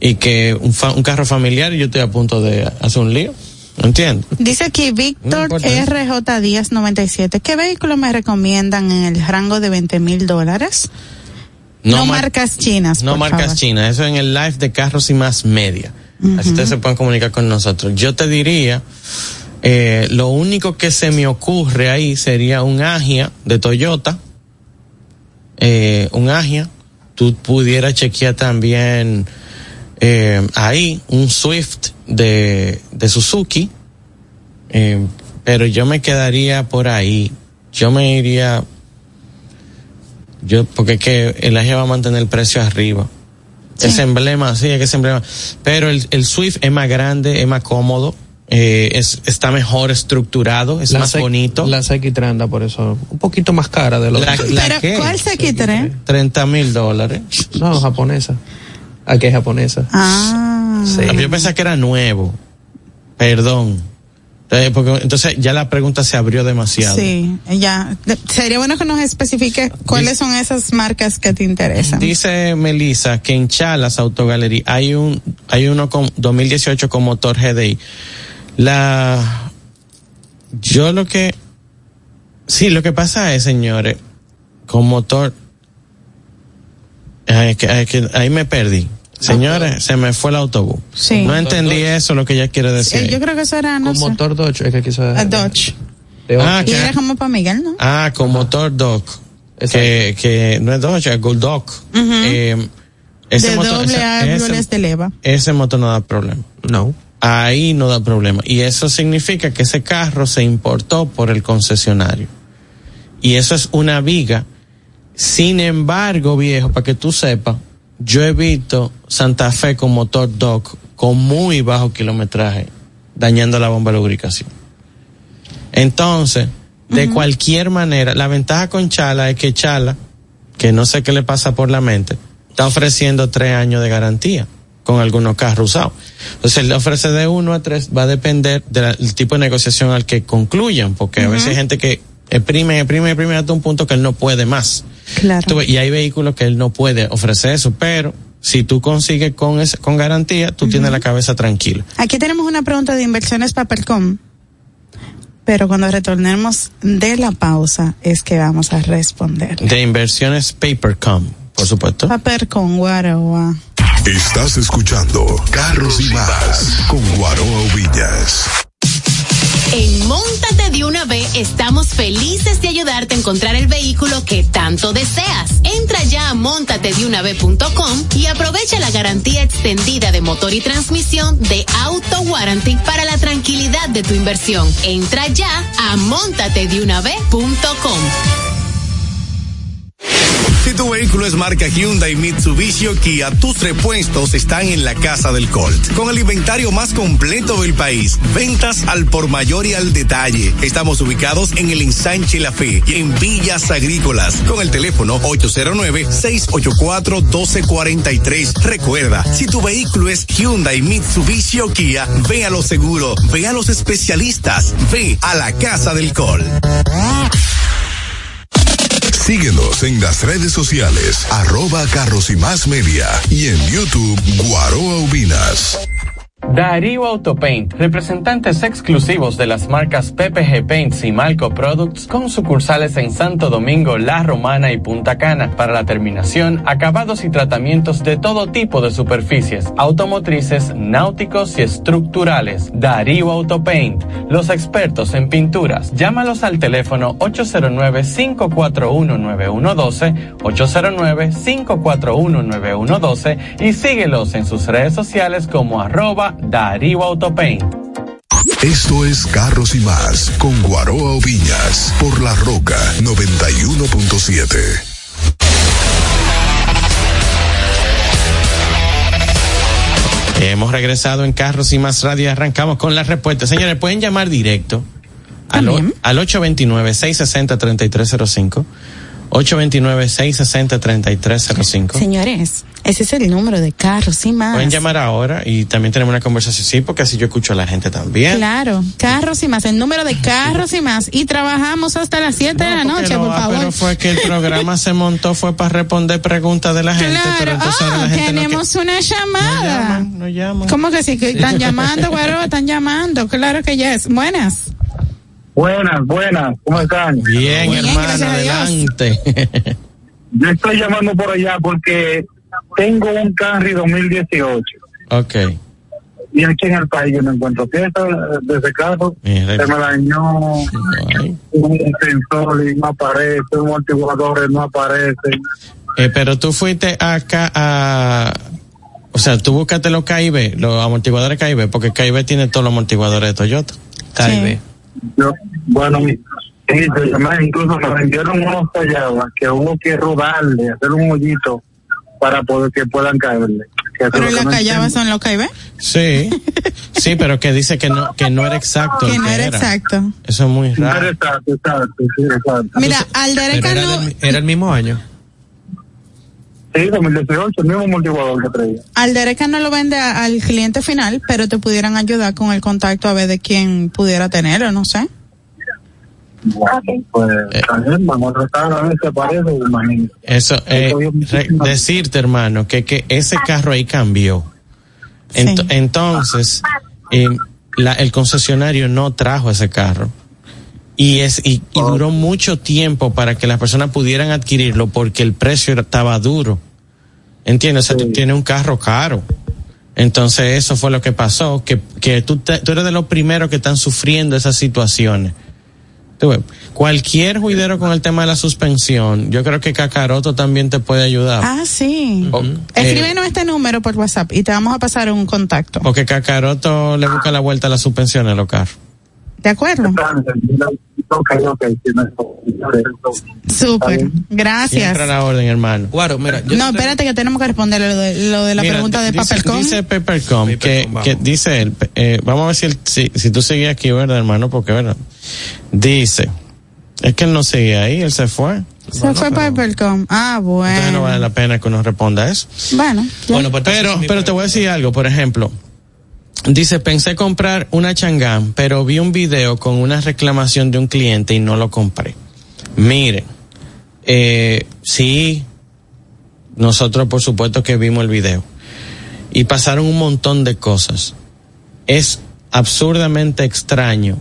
y que un carro familiar, y yo estoy a punto de hacer un lío. Entiendo. Dice aquí Víctor no RJ Díaz 97. ¿Qué vehículo me recomiendan en el rango de $20,000? No marcas chinas. No marcas favor. Chinas. Eso en el live de Carros y Más Media. Uh-huh. Así ustedes se pueden comunicar con nosotros. Yo te diría, lo único que se me ocurre ahí sería un Agia de Toyota. Un Agia. Tú pudieras chequear también ahí un Swift de Suzuki, pero yo me quedaría por ahí. Yo me iría, porque es que el AG va a mantener el precio arriba. Sí. Ese emblema, sí, es que ese emblema. Pero el Swift es más grande, es más cómodo, está mejor estructurado, es más bonito. La X3 anda por eso, un poquito más cara de lo que... ¿Pero cuál X3? $30,000. No, japonesa. ¿A qué es japonesa? Ah. Sí. Yo pensaba que era nuevo. Perdón. Entonces ya la pregunta se abrió demasiado. Sí, ya. Sería bueno que nos especifique cuáles son esas marcas que te interesan. Dice Melissa que en Chalas Autogalería hay uno con 2018 con motor GDI. Lo que pasa es, señores, con motor... Es que ahí me perdí. Señores, okay. Se me fue el autobús. Sí. No entendí eso, lo que ella quiere decir. Yo creo que eso era, no sé. Con motor Dodge, es que quiso decir. Dodge. Y era como para Miguel, ¿no? Ah, con motor Dodge. Que no es Dodge, es Gold Dog. Uh-huh. Ese de motor, doble árboles de leva. Ese motor no da problema. No. Ahí no da problema. Y eso significa que ese carro se importó por el concesionario. Y eso es una viga. Sin embargo, viejo, para que tú sepas, yo he visto Santa Fe con motor DOC con muy bajo kilometraje dañando la bomba de lubricación. Entonces, de cualquier manera, la ventaja con Chala es que Chala, que no sé qué le pasa por la mente, está ofreciendo 3 años de garantía con algunos carros usados. Entonces, le ofrece de 1 a 3, va a depender del tipo de negociación al que concluyan, porque a veces hay gente que exprime hasta un punto que él no puede más. Claro. Y hay vehículos que él no puede ofrecer eso, pero si tú consigues con garantía, tú tienes la cabeza tranquila. Aquí tenemos una pregunta de Inversiones Papelcom, pero cuando retornemos de la pausa es que vamos a responder. De Inversiones Papercom, por supuesto. Papercom, Guaroa. Estás escuchando Carros y Más con Guaroa Ubiñas. En Móntate de una vez estamos felices de ayudarte a encontrar el vehículo que tanto deseas. Entra ya a montatedeunaves.com y aprovecha la garantía extendida de motor y transmisión de Auto Warranty para la tranquilidad de tu inversión. Entra ya a montatedeunaves.com. Si tu vehículo es marca Hyundai, Mitsubishi o Kia, tus repuestos están en la Casa del Colt. Con el inventario más completo del país, ventas al por mayor y al detalle. Estamos ubicados en el Ensanche La Fe y en Villas Agrícolas. Con el teléfono 809-684-1243. Recuerda, si tu vehículo es Hyundai, Mitsubishi o Kia, ve a lo seguro, ve a los especialistas, ve a la Casa del Colt. Síguenos en las redes sociales, @carrosymasmedia y en YouTube, Guaroa Ubiñas. Darío Autopaint, representantes exclusivos de las marcas PPG Paints y Malco Products, con sucursales en Santo Domingo, La Romana y Punta Cana, para la terminación, acabados y tratamientos de todo tipo de superficies, automotrices, náuticos y estructurales. Darío Autopaint, los expertos en pinturas. Llámalos al teléfono 809-541-9112, 809-541-9112 y síguelos en sus redes sociales como @DarioAutopaint. Esto es Carros y Más con Guaroa Ubiñas por La Roca 91.7. Hemos regresado en Carros y Más Radio y arrancamos con las respuestas. Señores, pueden llamar directo al 829-660-3305. 829-660-3305. Señores, Ese es el número de carro, sí, más. Pueden llamar ahora y también tenemos una conversación, sí, porque así yo escucho a la gente también. Claro, carros y más, el número de carros y más. Y trabajamos hasta las 7 de la noche, por favor. Pero fue que el programa se montó, fue para responder preguntas de la gente. Claro, pero entonces la gente tenemos no una llamada. No llaman. ¿Cómo que sí? Están llamando, Guaroa, están llamando. Claro que ya es. Buenas. Buenas, ¿cómo están? Bien, hermano, adelante. Yo estoy llamando por allá porque tengo un Camry 2018. Okay. Y aquí en el país yo no encuentro piezas de ese carro. Se me dañó un sensor y no aparece, un amortiguador no aparece. Pero tú fuiste acá a... O sea, tú buscaste los KIB, los amortiguadores KIB, porque KIB tiene todos los amortiguadores de Toyota. KIB. Yo, bueno, incluso me vendieron unos tallados que hubo que rodarle, hacer un hoyito para poder que puedan caerle. ¿Pero las callabas son los KIB? Sí, sí, pero que dice que no era exacto. Que no era exacto. Eso es muy raro. No era exacto. Mira, Aldereca no... Era el mismo año. Sí, 2018, el mismo amortiguador que traía. Aldereca no lo vende al cliente final, pero te pudieran ayudar con el contacto a ver de quién pudiera tenerlo, no sé. Bueno, pues también vamos a tratar a ver si aparece, hermano. Eso, decirte, hermano, que ese carro ahí cambió. Sí. Entonces, el concesionario no trajo ese carro. Y duró mucho tiempo para que las personas pudieran adquirirlo porque el precio estaba duro. ¿Entiendes? O sea, tú tienes un carro caro. Entonces, eso fue lo que pasó, que tú eres de los primeros que están sufriendo esas situaciones. Tú ves, cualquier juidero con el tema de la suspensión, yo creo que Kakaroto también te puede ayudar. Ah, sí. Escríbenos este número por WhatsApp y te vamos a pasar un contacto. Porque Kakaroto le busca la vuelta a las suspensiones a los carros. ¿De acuerdo? Súper, gracias. Siempre a la orden, hermano. Guaro, mira, no, espérate que tenemos que responder lo de la pregunta de Papercom. Dice Papercom, que dice él, vamos a ver si tú seguías aquí, ¿verdad, hermano? Porque, ¿verdad? Dice, es que él no seguía ahí, él se fue. Se fue Papercom. Ah, bueno. Entonces no vale la pena que uno responda a eso. Bueno, pero te voy a decir algo, por ejemplo. Dice, pensé comprar una Changán, pero vi un video con una reclamación de un cliente y no lo compré. Miren, sí, nosotros por supuesto que vimos el video. Y pasaron un montón de cosas. Es absurdamente extraño.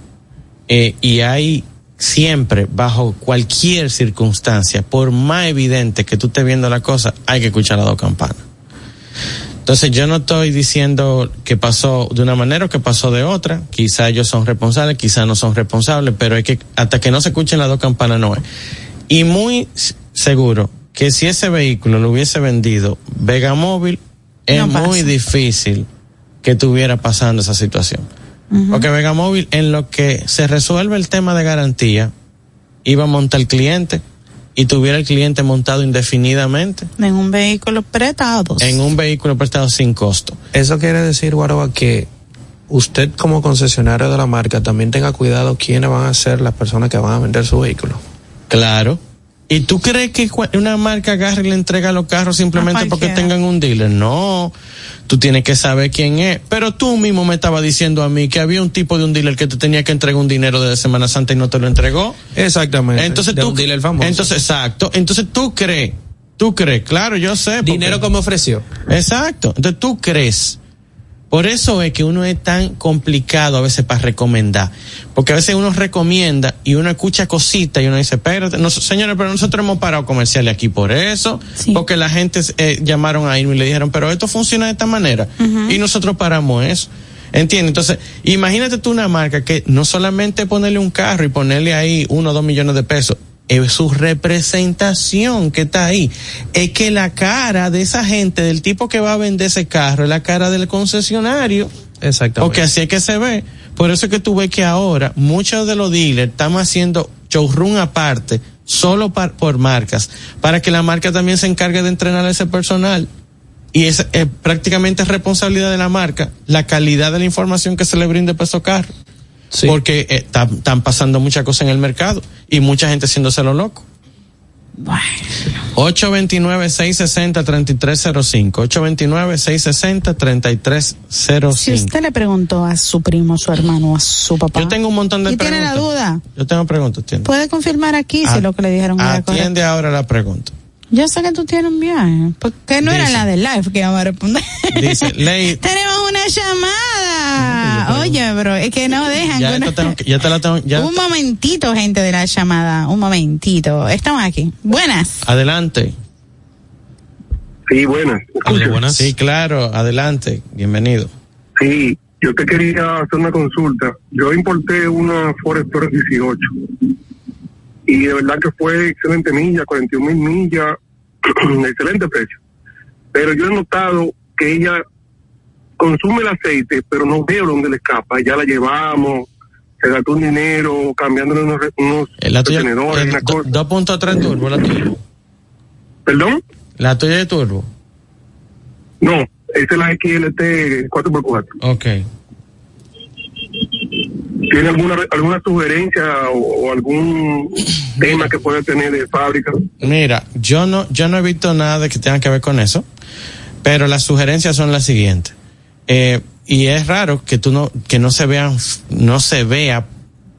Y hay siempre, bajo cualquier circunstancia, por más evidente que tú estés viendo la cosa, hay que escuchar las dos campanas. Entonces yo no estoy diciendo que pasó de una manera o que pasó de otra. Quizá ellos son responsables, quizá no son responsables, pero hay que, hasta que no se escuchen las dos campanas no es. Y muy seguro que si ese vehículo lo hubiese vendido Vegamóvil, es muy difícil que estuviera pasando esa situación. Uh-huh. Porque Vegamóvil, en lo que se resuelve el tema de garantía, iba a montar el cliente. Y tuviera el cliente montado indefinidamente. En un vehículo prestado sin costo. Eso quiere decir, Guaroa, que usted como concesionario de la marca también tenga cuidado quiénes van a ser las personas que van a vender su vehículo. Claro. ¿Y tú crees que una marca agarra y le entrega los carros simplemente porque tengan un dealer? No, tú tienes que saber quién es. Pero tú mismo me estabas diciendo a mí que había un tipo de un dealer que te tenía que entregar un dinero de Semana Santa y no te lo entregó. Exactamente. Entonces tú, un dealer famoso. Entonces, exacto. Entonces tú crees, claro, yo sé. Dinero como ofreció. Exacto. Entonces tú crees. Por eso es que uno es tan complicado a veces para recomendar. Porque a veces uno recomienda y uno escucha cositas y uno dice, espérate, no, señores, pero nosotros hemos parado comerciales aquí por eso. Sí. Porque la gente llamaron a Irma y le dijeron, pero esto funciona de esta manera. Uh-huh. Y nosotros paramos eso. ¿Entiendes? Entonces, imagínate tú una marca que no solamente ponerle un carro y ponerle ahí 1 o 2 millones de pesos. Es su representación que está ahí. Es que la cara de esa gente, del tipo que va a vender ese carro, es la cara del concesionario. Exactamente. Porque así es que se ve. Por eso es que tú ves que ahora muchos de los dealers están haciendo showroom aparte, solo por marcas, para que la marca también se encargue de entrenar a ese personal. Y es prácticamente responsabilidad de la marca la calidad de la información que se le brinde para esos carros. Sí. Porque están pasando muchas cosas en el mercado y mucha gente haciéndose lo loco. Bueno. 829-660-3305. 829-660-3305. Si usted le preguntó a su primo, su hermano, a su papá. Yo tengo un montón de preguntas. ¿Tiene la duda? Yo tengo preguntas. ¿Tiene? Puede confirmar aquí si lo que le dijeron era correcto. Atiende ahora la pregunta. Yo sé que tú tienes un viaje. Porque no era la de live que íbamos a responder. Dice, Ley. Tenemos una llamada. Oye, bro, es que no dejan. Ya, una... ya te la tengo. Un momentito, gente de la llamada. Un momentito. Estamos aquí. Buenas. Adelante. Sí, buenas. ¿Buenas? Sí, claro. Adelante. Bienvenido. Sí, yo te quería hacer una consulta. Yo importé una Ford Explorer 18. Y de verdad que fue excelente milla, 41,000 millas, excelente precio. Pero yo he notado que ella consume el aceite, pero no veo dónde le escapa. Ya la llevamos, se gastó un dinero, cambiándole unos contenedores, una cosa. 2.3 turbo, la tuya. ¿Perdón? ¿La tuya de turbo? No, esa es la XLT 4x4. Ok. ¿Tiene alguna sugerencia o algún tema que pueda tener de fábrica? Mira, yo no he visto nada de que tenga que ver con eso, pero las sugerencias son las siguientes. Y es raro que no se vea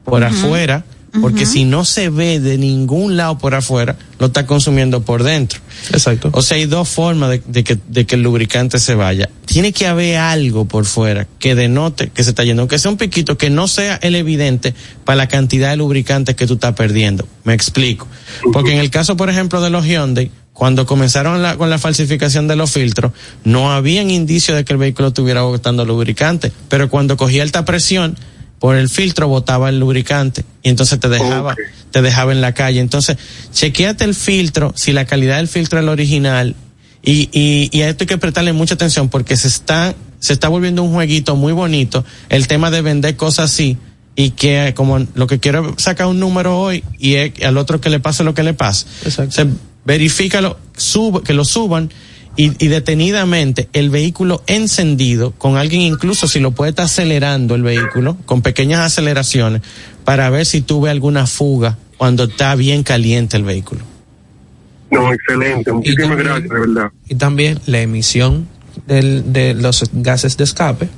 por afuera, porque si no se ve de ningún lado por afuera, lo está consumiendo por dentro. Exacto. O sea, hay dos formas de que el lubricante se vaya. Tiene que haber algo por fuera que denote que se está yendo, aunque sea un piquito, que no sea el evidente para la cantidad de lubricante que tú estás perdiendo. Me explico. Porque en el caso, por ejemplo, de los Hyundai, cuando comenzaron con la falsificación de los filtros, no habían indicio de que el vehículo estuviera botando lubricante, pero cuando cogía alta presión, por el filtro botaba el lubricante y entonces te dejaba en la calle. Entonces, chequéate el filtro, si la calidad del filtro es la original, y a esto hay que prestarle mucha atención porque se está volviendo un jueguito muy bonito el tema de vender cosas así, y que como lo que quiero es sacar un número hoy y al otro que le pase lo que le pase. Exacto. O sea, verifícalo, que lo suban. Y detenidamente el vehículo encendido, con alguien incluso si lo puede estar acelerando el vehículo, con pequeñas aceleraciones, para ver si tuve alguna fuga cuando está bien caliente el vehículo. No, excelente, muchísimas gracias, de verdad. Y también la emisión de los gases de escape.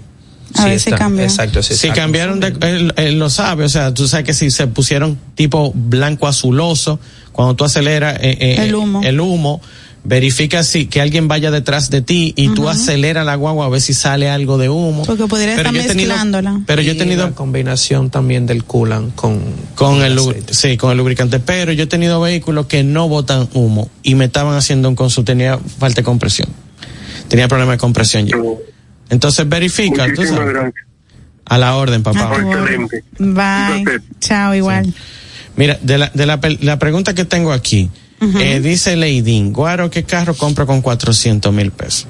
A ver si cambió. Exacto, sí. Si cambiaron, él lo sabe, o sea, tú sabes que si se pusieron tipo blanco azuloso, cuando tú aceleras el humo, verifica si que alguien vaya detrás de ti y tú acelera la guagua a ver si sale algo de humo. Porque podría estar mezclándola. Pero yo he tenido la combinación también del coolant con el lubricante. Pero yo he tenido vehículos que no botan humo y me estaban haciendo un consumo. Tenía falta de compresión. Tenía problemas de compresión ya. Entonces verifica. A la orden, papá. Excelente. Bye. Chao, igual. Sí. Mira, de la pregunta que tengo aquí. Dice Leidín, Guaro, ¿qué carro compro con 400,000 pesos?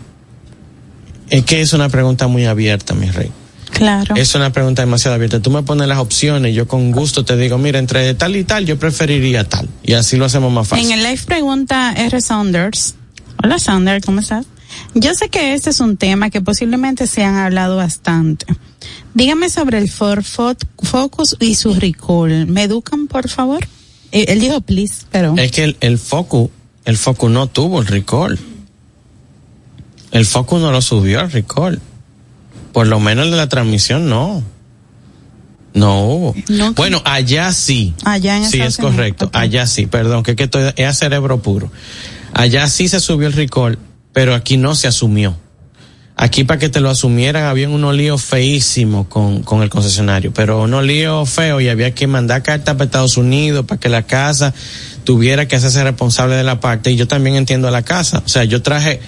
Es que es una pregunta muy abierta, mi rey. Claro. Es una pregunta demasiado abierta. Tú me pones las opciones, yo con gusto te digo, mira, entre tal y tal, yo preferiría tal. Y así lo hacemos más fácil. En el live pregunta R. Saunders. Hola, Saunders, ¿cómo estás? Yo sé que este es un tema que posiblemente se han hablado bastante. Dígame sobre el Ford Focus y su recall. ¿Me educan, por favor? Él dijo please, pero... Es que el Focus no tuvo el recall. El Focus no lo subió al recall. Por lo menos el de la transmisión no. No hubo. No, bueno, allá sí. Allá en sí, es correcto. Okay. Allá sí, perdón, que estoy es cerebro puro. Allá sí se subió el recall, pero aquí no se asumió. Aquí para que te lo asumieran había unos líos feísimos con el concesionario, pero unos líos feos, y había que mandar cartas para Estados Unidos para que la casa tuviera que hacerse responsable de la parte. Y yo también entiendo a la casa. O sea, yo traje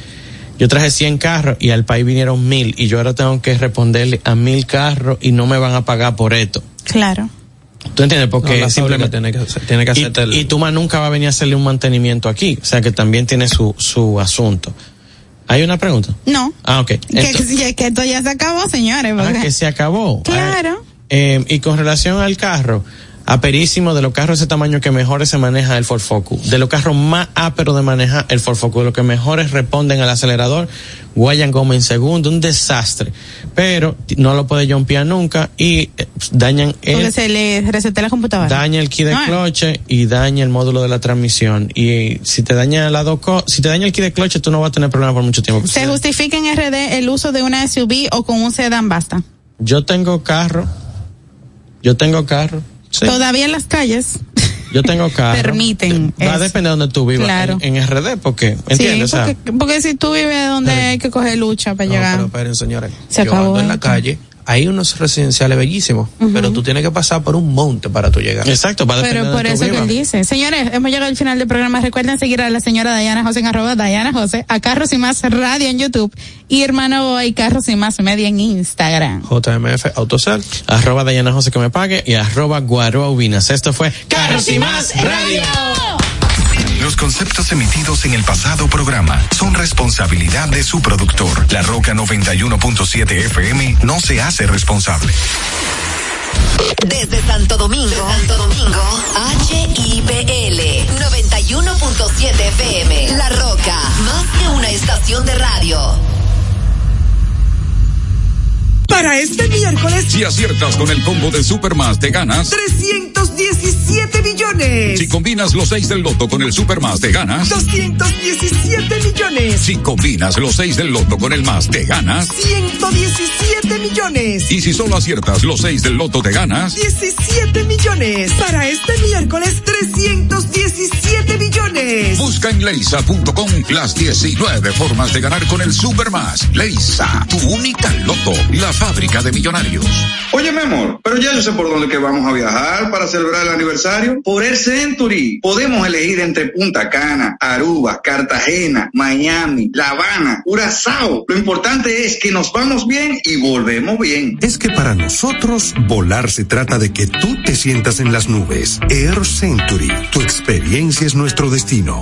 100 carros y al país vinieron 1,000, y yo ahora tengo que responderle a 1,000 carros y no me van a pagar por esto. Claro. ¿Tú entiendes? Porque no, simplemente tiene que hacerte el... Y tú más nunca va a venir a hacerle un mantenimiento aquí. O sea, que también tiene su asunto. ¿Hay una pregunta? No. Ah, ok. Que esto ya se acabó, señores. Porque... que se acabó. Claro. Y con relación al carro, aperísimo, de los carros de ese tamaño que mejores se maneja el Ford Focus, de los carros más áperos de manejar el Ford Focus, de los que mejores responden al acelerador, guayan goma en segundo, un desastre, pero no lo puede jumpear nunca y dañan el... Porque se le resetea la computadora. Daña el key de cloche y daña el módulo de la transmisión, y si te daña la si te daña el key de cloche, tú no vas a tener problemas por mucho tiempo. ¿Se justifica en RD el uso de una SUV o con un sedán basta? Yo tengo carro. Sí. Todavía en las calles. Yo tengo carro. Permiten. Va a depender de donde tú vivas. Claro. En RD, porque, ¿entiendes? Sí, porque si tú vives donde hay que coger lucha para llegar. Pero esperen, señores. Yo ando en la calle, hay unos residenciales bellísimos, pero tú tienes que pasar por un monte para tú llegar. Exacto, va a depender de donde tú vivas. Pero por eso que él dice. Señores, hemos llegado al final del programa. Recuerden seguir a la señora Dayana José en @DayanaJosé, a Carros y Más Radio en YouTube, y Hermano Boa y Carros y Más Media en Instagram. JMF Autosal, @Dayana José que me pague, y @Guaroa Ubiñas. Esto fue Carros y Más Radio. Los conceptos emitidos en el pasado programa son responsabilidad de su productor. La Roca 91.7 FM no se hace responsable. Desde Santo Domingo, HIPL 91.7 FM. La Roca, más que una estación de radio. Para este miércoles, si aciertas con el combo de Supermas, te ganas $317 millones. Si combinas los 6 del loto con el Supermas, te ganas $217 millones. Si combinas los 6 del loto con el más, te ganas $117 millones. Y si solo aciertas los 6 del loto, te ganas $17 millones. Para este miércoles, $317 millones. Busca en leisa.com las 19 formas de ganar con el Supermas. Leisa, tu única loto, la fábrica de millonarios. Oye, mi amor, pero ya yo sé por dónde que vamos a viajar para celebrar el aniversario. Por Air Century podemos elegir entre Punta Cana, Aruba, Cartagena, Miami, La Habana, Curazao. Lo importante es que nos vamos bien y volvemos bien. Es que para nosotros volar se trata de que tú te sientas en las nubes. Air Century, tu experiencia es nuestro destino.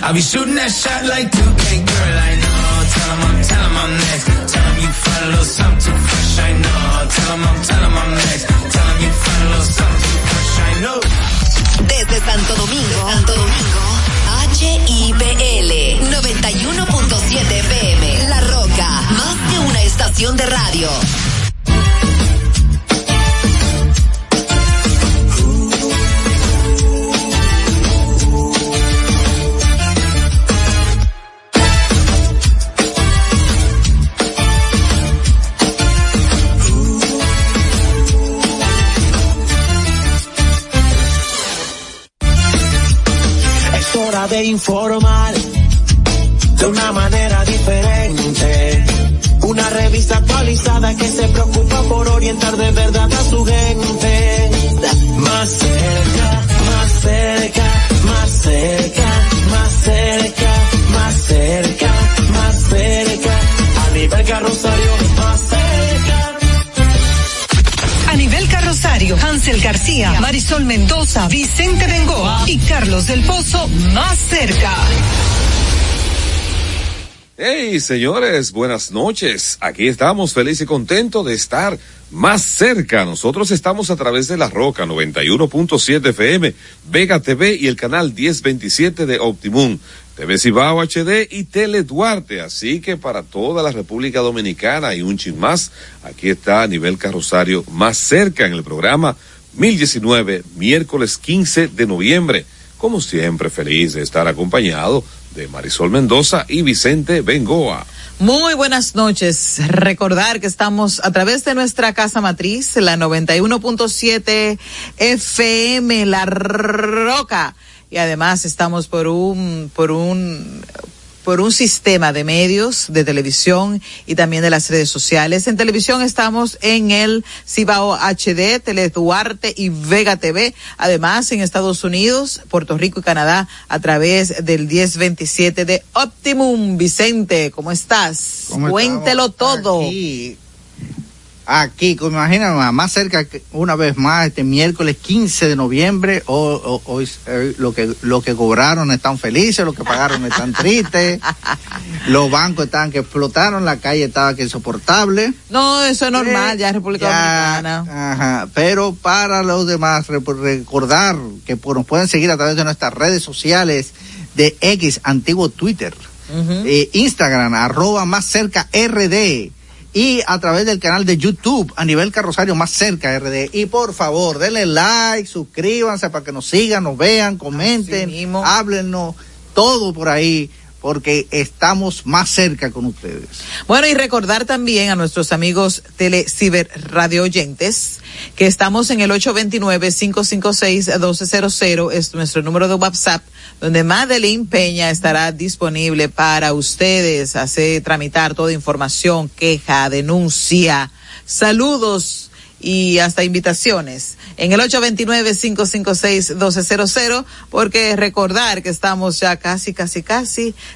I'll be shooting that shot like 2K, girl, I know. Tell 'em I'm next. Tell 'em you find a little something too fresh, I know. Tell 'em I'm next. Tell 'em you find a little something too fresh, I know. Desde Santo Domingo, HIPL 91.7 FM, La Roca, más que una estación de radio. De informar de una manera diferente, una revista actualizada que se preocupa por orientar de verdad a su gente. Más cerca, más cerca, más cerca, más cerca, más cerca, más cerca, a nivel carrosario, más cerca. Anibel Carrosario, Hansel García, Marisol Mendoza, Vicente Bengoa y Carlos del Pozo, más cerca. Hey, señores, buenas noches. Aquí estamos feliz y contento de estar más cerca. Nosotros estamos a través de La Roca 91.7 FM, Vega TV y el canal 1027 de Optimum, TV Cibao HD y Tele Duarte, así que para toda la República Dominicana y un chin más, aquí está Anibel Carrosario más cerca en el programa 1019, miércoles 15 de noviembre. Como siempre, feliz de estar acompañado de Marisol Mendoza y Vicente Bengoa. Muy buenas noches. Recordar que estamos a través de nuestra casa matriz, la 91.7 FM, La Roca. Y además estamos por un sistema de medios, de televisión y también de las redes sociales. En televisión estamos en el Cibao HD, Tele Duarte y Vega TV. Además, en Estados Unidos, Puerto Rico y Canadá a través del 1027 de Optimum. Vicente, ¿cómo estás? ¿Cómo Cuéntelo estamos? Todo. Aquí, como imagínate, más cerca una vez más, este miércoles 15 de noviembre, hoy lo que cobraron están felices, lo que pagaron están tristes, los bancos estaban que explotaron, la calle estaba que insoportable. No, eso es normal, ya es República Dominicana. Ajá, pero para los demás, recordar que nos pueden seguir a través de nuestras redes sociales de X, antiguo Twitter, Instagram, @máscercaRD. Y a través del canal de YouTube, Anibel Carrosario más cerca, RD. Y por favor, denle like, suscríbanse para que nos sigan, nos vean, comenten, háblennos, todo por ahí, porque estamos más cerca con ustedes. Bueno, y recordar también a nuestros amigos Teleciber Radio Oyentes que estamos en el 829-556-1200, es nuestro número de WhatsApp, donde Madeline Peña estará disponible para ustedes, hacer tramitar toda información, queja, denuncia, saludos y hasta invitaciones en el 829-556-1200, porque recordar que estamos ya casi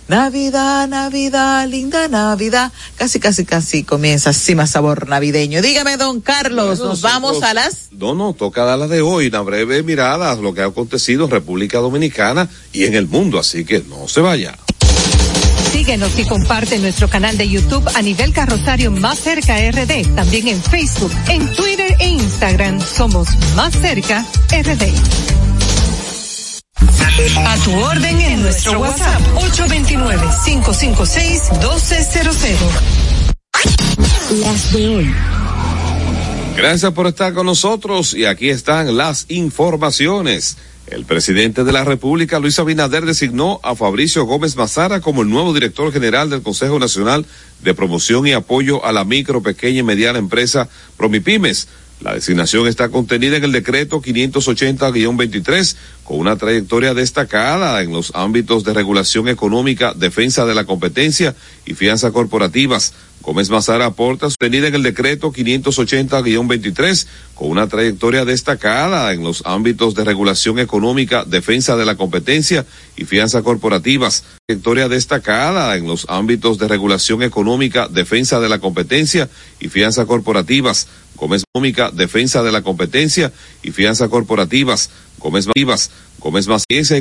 Navidad, Navidad, linda Navidad, casi comienza así más sabor navideño. Dígame, don Carlos, bueno, nos vamos a las... No, toca dar las de hoy, una breve mirada a lo que ha acontecido en República Dominicana y en el mundo, así que no se vaya. Síguenos y comparte nuestro canal de YouTube Anibel Carrosario Más Cerca RD. También en Facebook, en Twitter e Instagram. Somos Más Cerca RD. A tu orden en nuestro WhatsApp 829-556-1200. Las de hoy. Gracias por estar con nosotros y aquí están las informaciones. El presidente de la República, Luis Abinader, designó a Fabricio Gómez Mazara como el nuevo director general del Consejo Nacional de Promoción y Apoyo a la Micro, Pequeña y Mediana Empresa, Promipymes. La designación está contenida en el decreto 580-23, con una trayectoria destacada en los ámbitos de regulación económica, defensa de la competencia y fianzas corporativas. Gómez Mazara aporta sostenida en el decreto 580-23, con una trayectoria destacada en los ámbitos de regulación económica, defensa de la competencia y fianzas corporativas. Trayectoria destacada en los ámbitos de regulación económica, defensa de la competencia y fianzas corporativas. Gómez Económica, defensa de la competencia y fianzas corporativas. Gómez Macías.